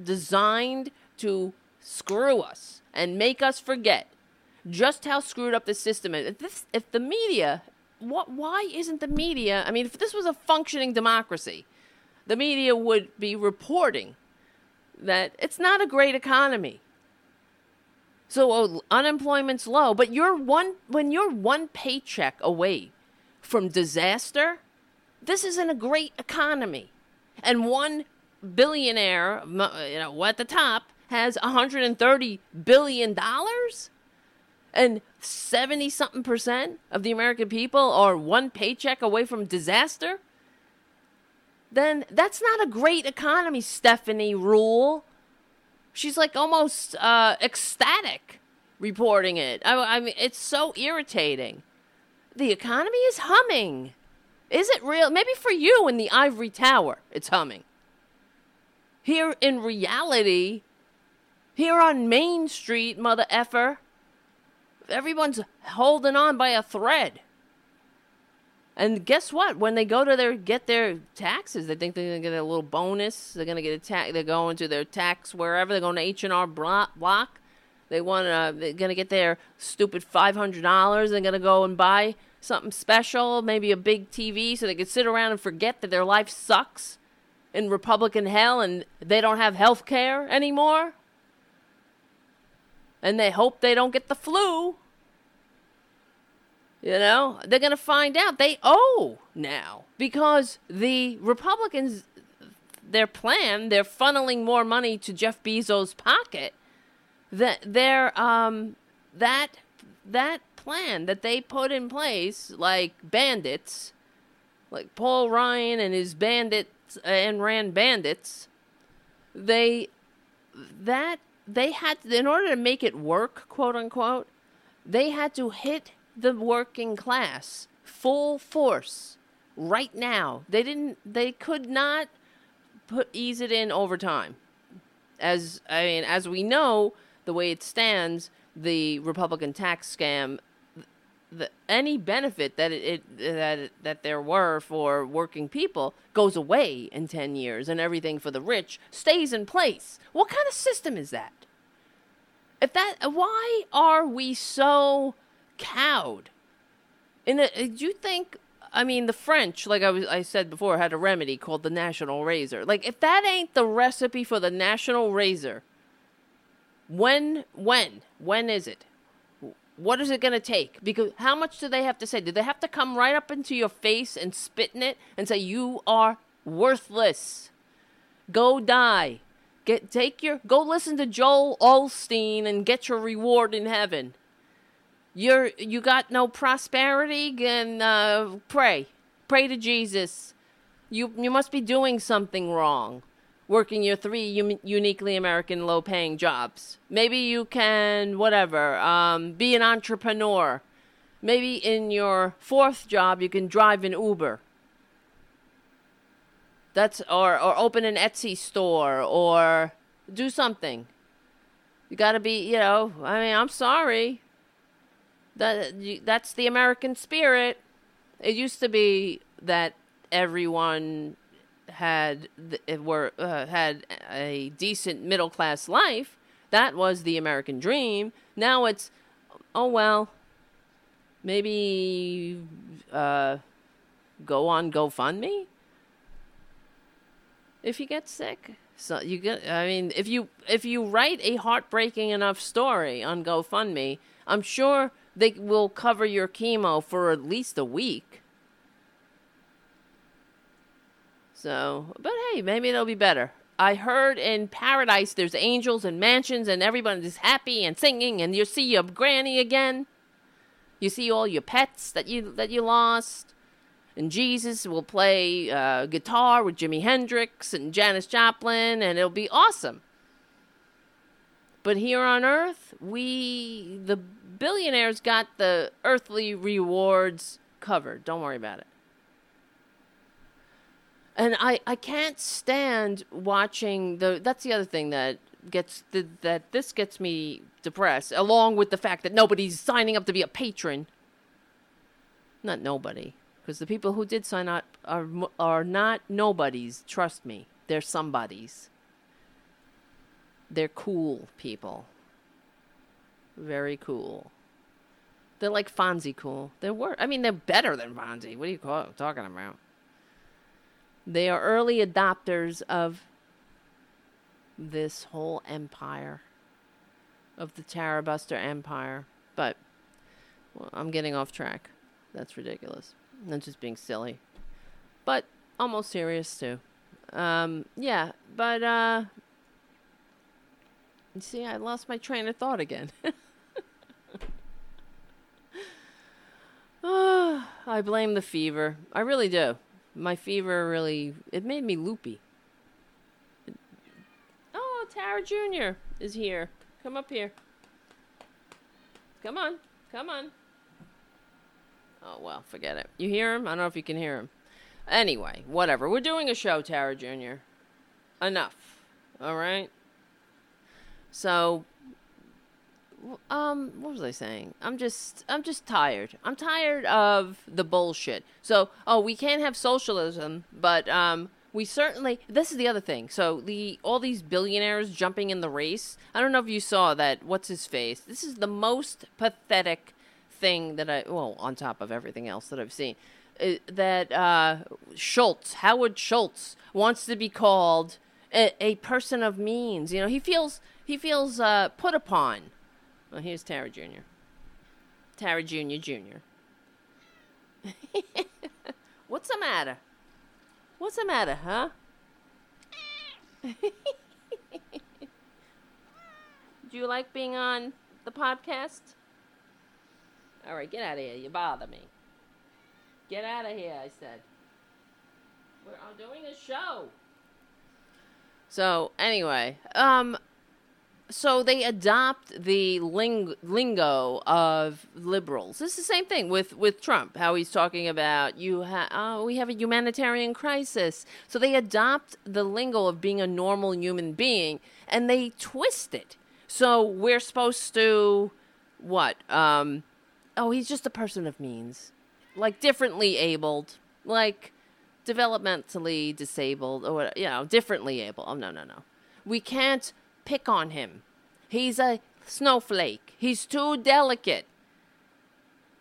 designed to screw us and make us forget just how screwed up the system is. If the media, why isn't the media, I mean, if this was a functioning democracy, the media would be reporting that it's not a great economy. So unemployment's low, but when you're one paycheck away from disaster, this isn't a great economy. And one billionaire, at the top has $130 billion. And 70-something% of the American people are one paycheck away from disaster, then that's not a great economy, Stephanie Rule. She's like almost ecstatic reporting it. I mean, it's so irritating. The economy is humming. Is it real? Maybe for you in the ivory tower, it's humming. Here in reality, here on Main Street, mother effer, everyone's holding on by a thread. And guess what? When they go to get their taxes, they think they're going to get a little bonus. They're going to get a tax. They're going to their tax wherever. They're going to H&R Block. They're going to get their stupid $500. They're going to go and buy something special, maybe a big TV, so they can sit around and forget that their life sucks in Republican hell and they don't have health care anymore. And they hope they don't get the flu. They're going to find out they owe now. Because the Republicans, their plan, they're funneling more money to Jeff Bezos' pocket. That plan that they put in place, like bandits, like Paul Ryan and his bandits, and Rand bandits, they had to, in order to make it work, quote unquote, they had to hit the working class full force right now. They could not ease it in over time. As we know, the way it stands, the Republican tax scam, any benefit that that there were for working people goes away in 10 years, and everything for the rich stays in place. What kind of system is that? Why are we so cowed? Do you think? I mean, the French, like I said before, had a remedy called the national razor. Like, if that ain't the recipe for the national razor, when is it? What is it going to take? Because how much do they have to say? Do they have to come right up into your face and spit in it and say, you are worthless. Go die. Go listen to Joel Osteen and get your reward in heaven. You got no prosperity, and pray to Jesus. You must be doing something wrong, working your three uniquely American low-paying jobs. Maybe you can be an entrepreneur. Maybe in your fourth job you can drive an Uber. That's or open an Etsy store or do something. You got to be, I mean, I'm sorry. That's the American spirit. It used to be that everyone had a decent middle class life. That was the American dream. Now it's, maybe go on GoFundMe if you get sick. So you get. I mean, if you write a heartbreaking enough story on GoFundMe, I'm sure they will cover your chemo for at least a week. So, but hey, maybe it'll be better. I heard in paradise there's angels and mansions and everybody's happy and singing, and you see your granny again. You see all your pets that you lost. And Jesus will play guitar with Jimi Hendrix and Janis Joplin, and it'll be awesome. But here on Earth, the billionaires got the earthly rewards covered. Don't worry about it. And I can't stand watching that's the other thing that gets me depressed, along with the fact that nobody's signing up to be a patron. Not nobody. Because the people who did sign up are not nobodies, trust me. They're somebodies. They're cool people. Very cool. They're like Fonzie cool. They're better than Fonzie. What are you talking about? They are early adopters of this whole empire, of the Tara Buster empire. But I'm getting off track. That's ridiculous. I'm just being silly, but almost serious too. You see, I lost my train of thought again. Oh, I blame the fever. I really do. My fever it made me loopy. Oh, Tara Jr. is here. Come up here. Come on. Oh, well, forget it. You hear him? I don't know if you can hear him. Anyway, whatever. We're doing a show, Tara Jr. Enough. All right? So, what was I saying? I'm just tired. I'm tired of the bullshit. So, we can't have socialism, but we certainly, this is the other thing. So, all these billionaires jumping in the race. I don't know if you saw that, what's his face? This is the most pathetic thing that on top of everything else that I've seen, that Howard Schultz wants to be called a person of means. He feels put upon. Well, here's Tara Jr. What's the matter, huh? Do you like being on the podcast? All right, get out of here. You bother me. Get out of here, I said. I'm doing a show. So, anyway, so they adopt the lingo of liberals. It's the same thing with Trump, how he's talking about, we have a humanitarian crisis. So they adopt the lingo of being a normal human being, and they twist it. So we're supposed to, what? Oh, he's just a person of means. Like, differently abled. Like, developmentally disabled. Or, you know, differently able. Oh, no, no, no. We can't pick on him. He's a snowflake. He's too delicate.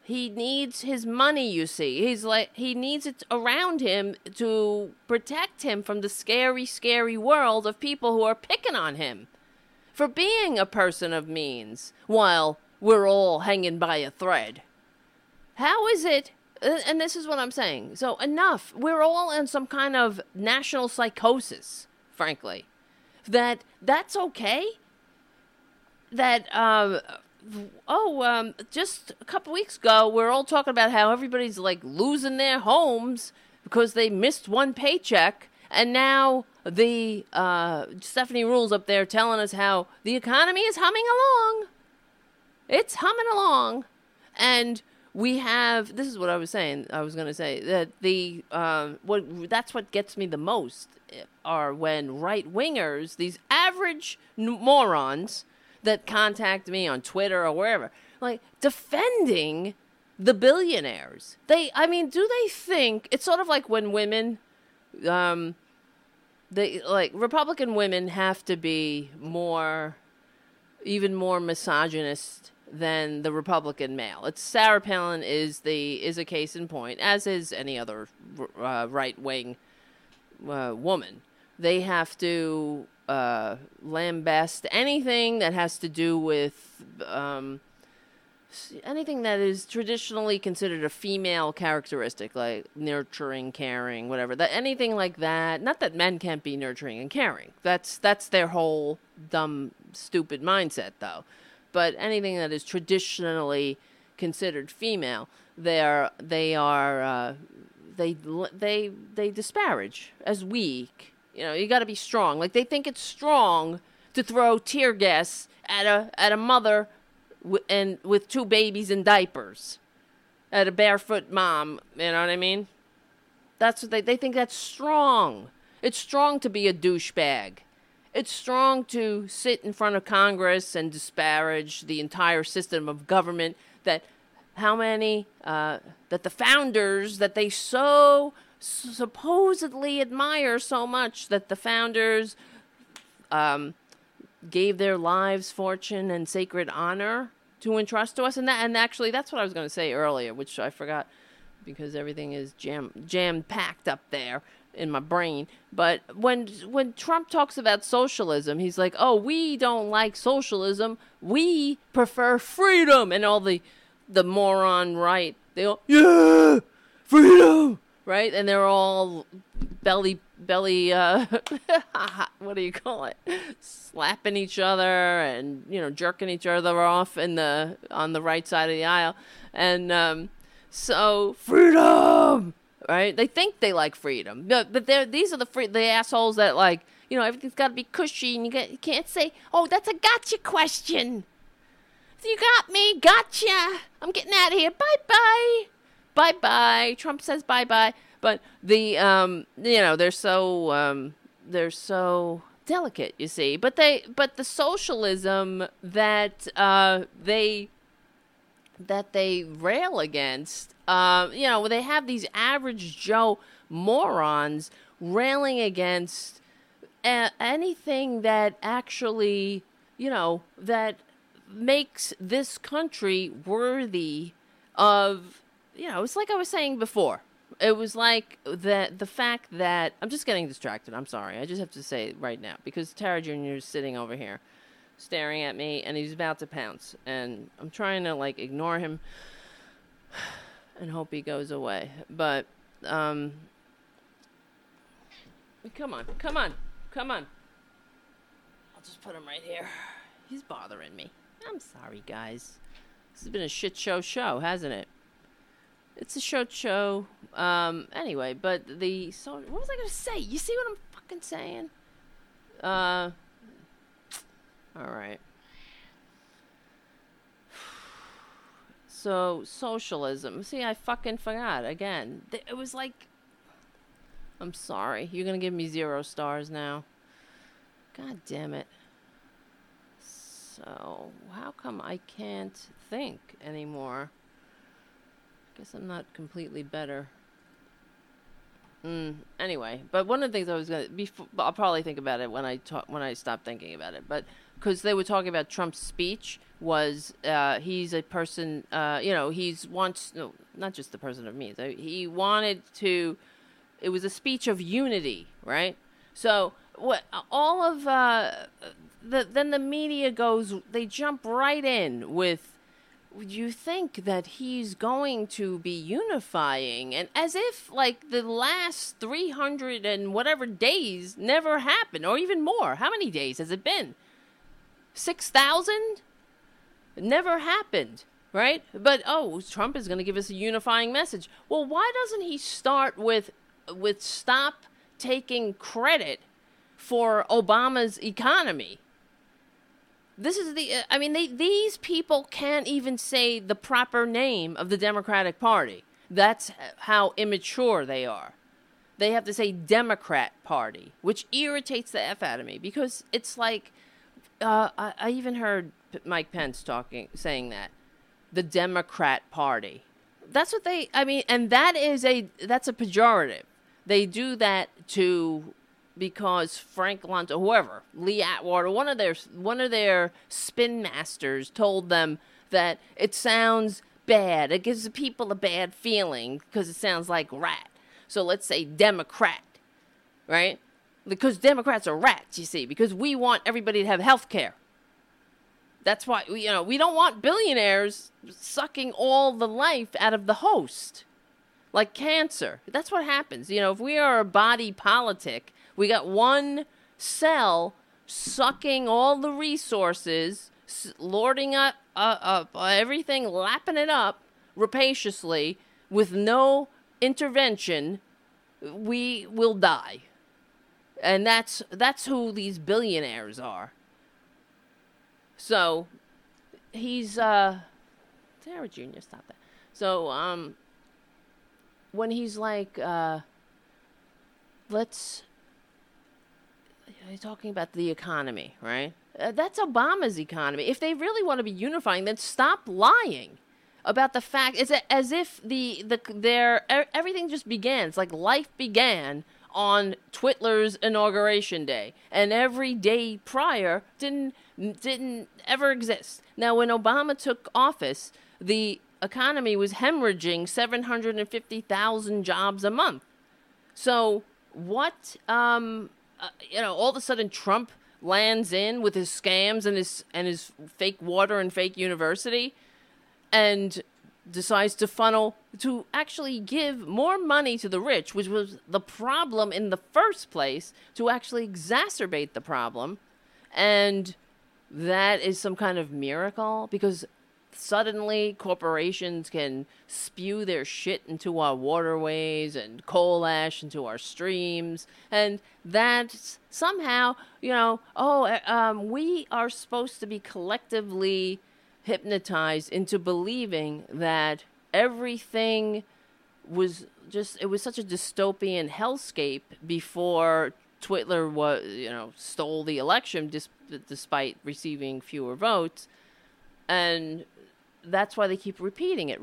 He needs his money, you see. He's like, he needs it around him to protect him from the scary, scary world of people who are picking on him for being a person of means while we're all hanging by a thread. How is it? And this is what I'm saying. So enough. We're all in some kind of national psychosis, frankly, that's okay. That, just a couple weeks ago, we're all talking about how everybody's, like, losing their homes because they missed one paycheck. And now the Stephanie Rule's up there telling us how the economy is humming along. It's humming along. And we have, this is what I was saying, I was going to say, that the, that's what gets me the most are when right-wingers, these average morons, that contact me on Twitter or wherever, like, defending the billionaires. Do they think, it's sort of like when women, Republican women have to be even more misogynist than the Republican male. It's Sarah Palin is a case in point, as is any other right-wing woman. They have to lambast anything that has to do with anything that is traditionally considered a female characteristic, like nurturing, caring, whatever. That anything like that. Not that men can't be nurturing and caring. That's their whole dumb, stupid mindset, though. But anything that is traditionally considered female, they disparage as weak. You know, you got to be strong. Like, they think it's strong to throw tear gas at a mother and with two babies in diapers, at a barefoot mom. You know what I mean? That's what they think. That's strong. It's strong to be a douchebag. It's strong to sit in front of Congress and disparage the entire system of government that the founders that they so supposedly admire so much, that the founders gave their lives, fortune, and sacred honor to entrust to us. And actually, that's what I was going to say earlier, which I forgot because everything is jam-packed up there in my brain. But when Trump talks about socialism, he's like, oh, we don't like socialism. We prefer freedom. And all the moron right, they all, yeah, freedom. Right? And they're all belly, what do you call it? Slapping each other and, you know, jerking each other off on the right side of the aisle. And so, freedom, right? They think they like freedom. But these are the assholes that, like, you know, everything's got to be cushy and you can't say, oh, that's a gotcha question. You got me, gotcha. I'm getting out of here. Bye-bye. Bye-bye. Trump says bye-bye. But they're so delicate, you see. But the socialism that they rail against, they have these average Joe morons railing against anything that actually, you know, that makes this country worthy of. You know, it's like I was saying before. It was like the fact that I'm just getting distracted. I'm sorry. I just have to say it right now because Tara Jr. is sitting over here staring at me and he's about to pounce. And I'm trying to, like, ignore him and hope he goes away. But come on. I'll just put him right here. He's bothering me. I'm sorry, guys. This has been a shit show, hasn't it? It's a short show. Anyway, but what was I going to say? You see what I'm fucking saying? All right. So, socialism. See, I fucking forgot again. It was like, I'm sorry. You're going to give me 0 stars now. God damn it. So how come I can't think anymore? I guess I'm not completely better. Anyway, but one of the things I was going to... I'll probably think about it when I stop thinking about it. But because they were talking about Trump's speech was he's a person... not just the person of means. He wanted to... It was a speech of unity, right? So then the media goes... They jump right in with... Would you think that he's going to be unifying? And as if, like, the last 300 and whatever days never happened, or even more. How many days has it been? 6,000? It never happened, right? But, Trump is going to give us a unifying message. Well, why doesn't he start with stop taking credit for Obama's economy? This is the... I mean, these people can't even say the proper name of the Democratic Party. That's how immature they are. They have to say Democrat Party, which irritates the F out of me because it's like... I even heard Mike Pence saying that. The Democrat Party. That's what they... I mean, and that's a pejorative. They do that to... Because Frank Lonto, whoever, Lee Atwater, one of their spin masters told them that it sounds bad. It gives the people a bad feeling because it sounds like rat. So let's say Democrat, right? Because Democrats are rats, you see, because we want everybody to have health care. That's why, we don't want billionaires sucking all the life out of the host, like cancer. That's what happens. If we are a body politic... We got one cell sucking all the resources, lording up everything, lapping it up rapaciously with no intervention. We will die, and that's who these billionaires are. So he's Tara Jr. Stop that. So when he's like, let's. You're talking about the economy, right? That's Obama's economy. If they really want to be unifying, then stop lying about the fact. It's as if everything just began. It's like life began on Twitler's inauguration day, and every day prior didn't ever exist. Now, when Obama took office, the economy was hemorrhaging 750,000 jobs a month. So what? All of a sudden Trump lands in with his scams and his fake water and fake university and decides to funnel to actually give more money to the rich, which was the problem in the first place, to actually exacerbate the problem. And that is some kind of miracle because suddenly corporations can spew their shit into our waterways and coal ash into our streams. And that's somehow, we are supposed to be collectively hypnotized into believing that everything it was such a dystopian hellscape before Twitler was, stole the election despite receiving fewer votes. And that's why they keep repeating it.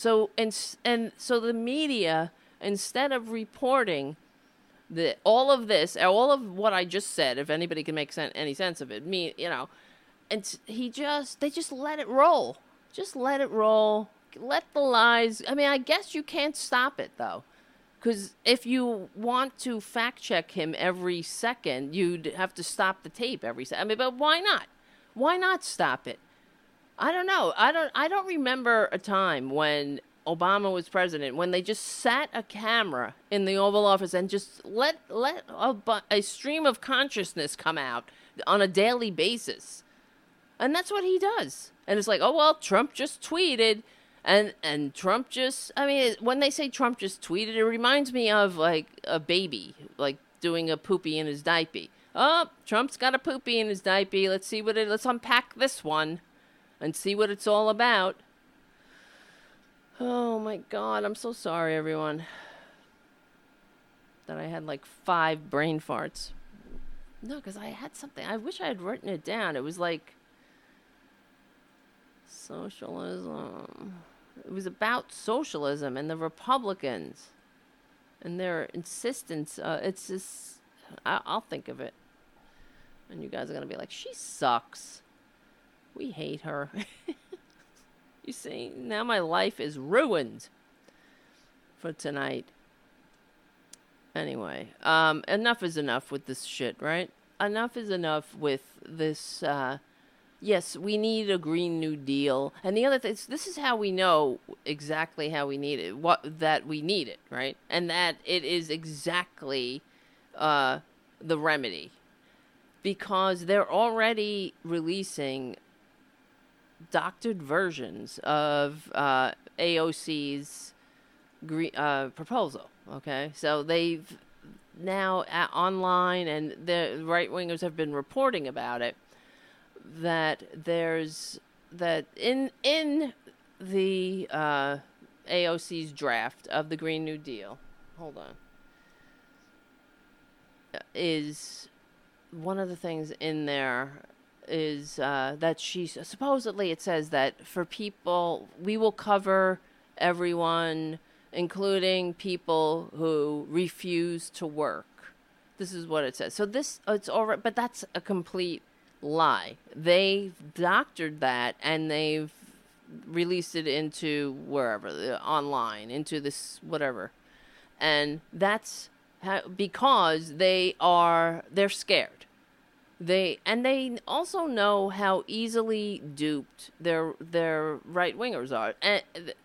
So the media, instead of reporting all of what I just said, if anybody can make any sense of it, they just let it roll. Just let it roll. Let the lies. I mean, I guess you can't stop it, though. Because if you want to fact-check him every second, you'd have to stop the tape every second. I mean, but why not? Why not stop it? I don't know. I don't remember a time when Obama was president when they just sat a camera in the Oval Office and just let a stream of consciousness come out on a daily basis. And that's what he does. And it's like, Trump just tweeted and Trump just, I mean, when they say Trump just tweeted, it reminds me of like a baby like doing a poopy in his diaper. Oh, Trump's got a poopy in his diaper. Let's see what let's unpack this one and see what it's all about. Oh, my God. I'm so sorry, everyone, that I had like 5 brain farts. No, because I had something. I wish I had written it down. It was like socialism. It was about socialism and the Republicans and their insistence. It's just, I'll think of it. And you guys are going to be like, she sucks. We hate her. You see, now my life is ruined for tonight. Anyway, enough is enough with this shit, right? Enough is enough with this. Yes, we need a Green New Deal. And the other thing is, this is how we know exactly how we need it, that we need it, right? And that it is exactly the remedy. Because they're already releasing doctored versions of AOC's proposal, okay? So they've now online, and the right-wingers have been reporting about it, that there's that in the AOC's draft of the Green New Deal, hold on, is... One of the things in there is that she supposedly, it says that for people, we will cover everyone, including people who refuse to work. This is what it says. So this, it's all right, but that's a complete lie. They've doctored that and they've released it into wherever, online, into this whatever. And that's because they're scared. They also know how easily duped their right-wingers are, and,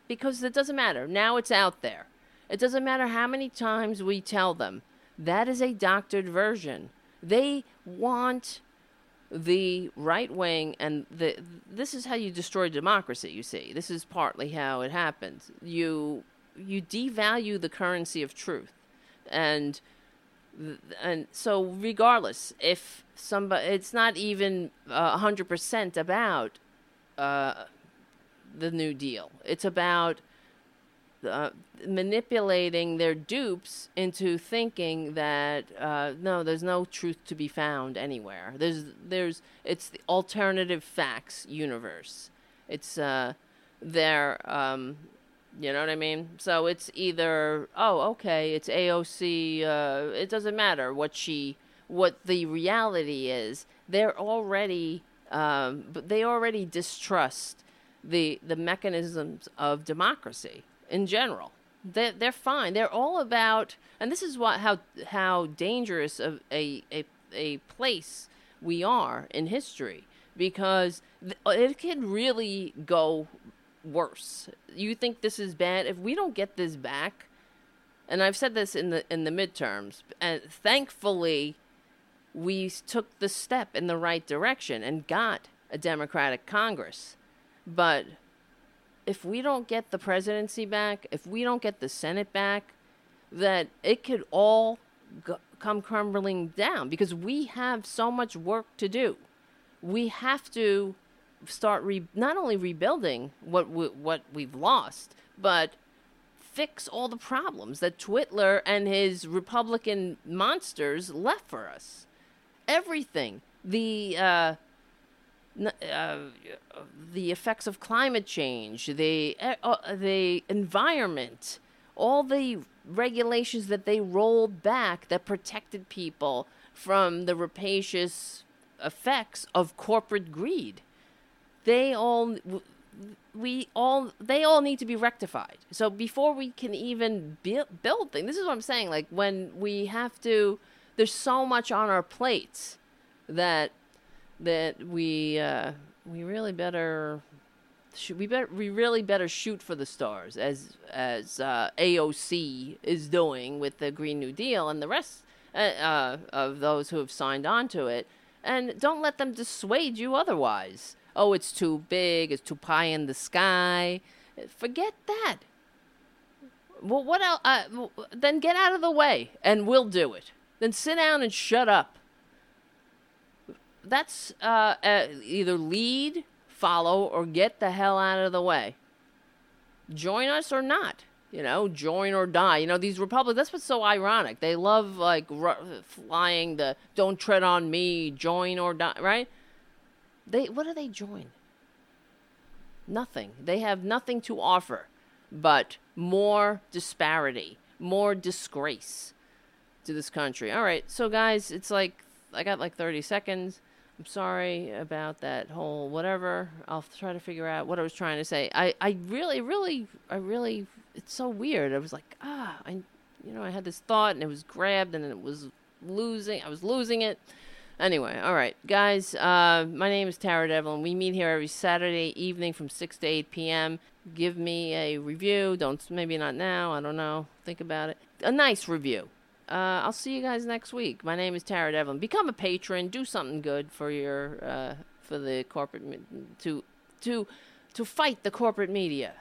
because it doesn't matter. Now it's out there. It doesn't matter how many times we tell them. That is a doctored version. They want the right wing, and this is how you destroy democracy, you see. This is partly how it happens. You devalue the currency of truth, and so regardless, if somebody, it's not even 100% about the New Deal. It's about manipulating their dupes into thinking that no, there's no truth to be found anywhere. It's the alternative facts universe. It's their you know what I mean? So it's either, oh, okay, it's AOC. It doesn't matter what the reality is. They already distrust the mechanisms of democracy in general. They're fine. They're all about, and this is how dangerous of a place we are in history, because it can really go worse. You think this is bad? If we don't get this back, and I've said this in the midterms, and thankfully we took the step in the right direction and got a Democratic Congress. But if we don't get the presidency back, if we don't get the Senate back, that it could all come crumbling down, because we have so much work to do. We have to start not only rebuilding what we've lost, but fix all the problems that Twitler and his Republican monsters left for us. Everything, the effects of climate change, the environment, all the regulations that they rolled back that protected people from the rapacious effects of corporate greed. They all need to be rectified. So before we can even build things, this is what I'm saying. Like, when we have to, there's so much on our plates that we really better shoot for the stars, as AOC is doing with the Green New Deal and the rest of those who have signed on to it, and don't let them dissuade you otherwise. Oh, it's too big, it's too pie in the sky. Forget that. Well, what else? Then get out of the way, and we'll do it. Then sit down and shut up. That's either lead, follow, or get the hell out of the way. Join us or not. You know, join or die. You know, these Republicans, that's what's so ironic. They love, like, flying the don't tread on me, join or die, right? What do they join? Nothing. They have nothing to offer but more disparity, more disgrace to this country. All right, so, guys, it's like I got, like, 30 seconds. I'm sorry about that whole whatever. I'll try to figure out what I was trying to say. I really... It's so weird. I was like, I had this thought and it was grabbed and it was losing it. Anyway, all right, guys, my name is Tara Devlin. We meet here every Saturday evening from 6 to 8 p.m. Give me a review. Maybe not now. I don't know. Think about it. A nice review. I'll see you guys next week. My name is Tara Devlin. Become a patron. Do something good for your, for the corporate, to fight the corporate media.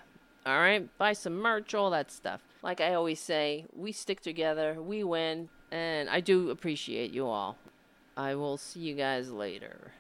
All right, buy some merch, all that stuff. Like I always say, we stick together, we win, and I do appreciate you all. I will see you guys later.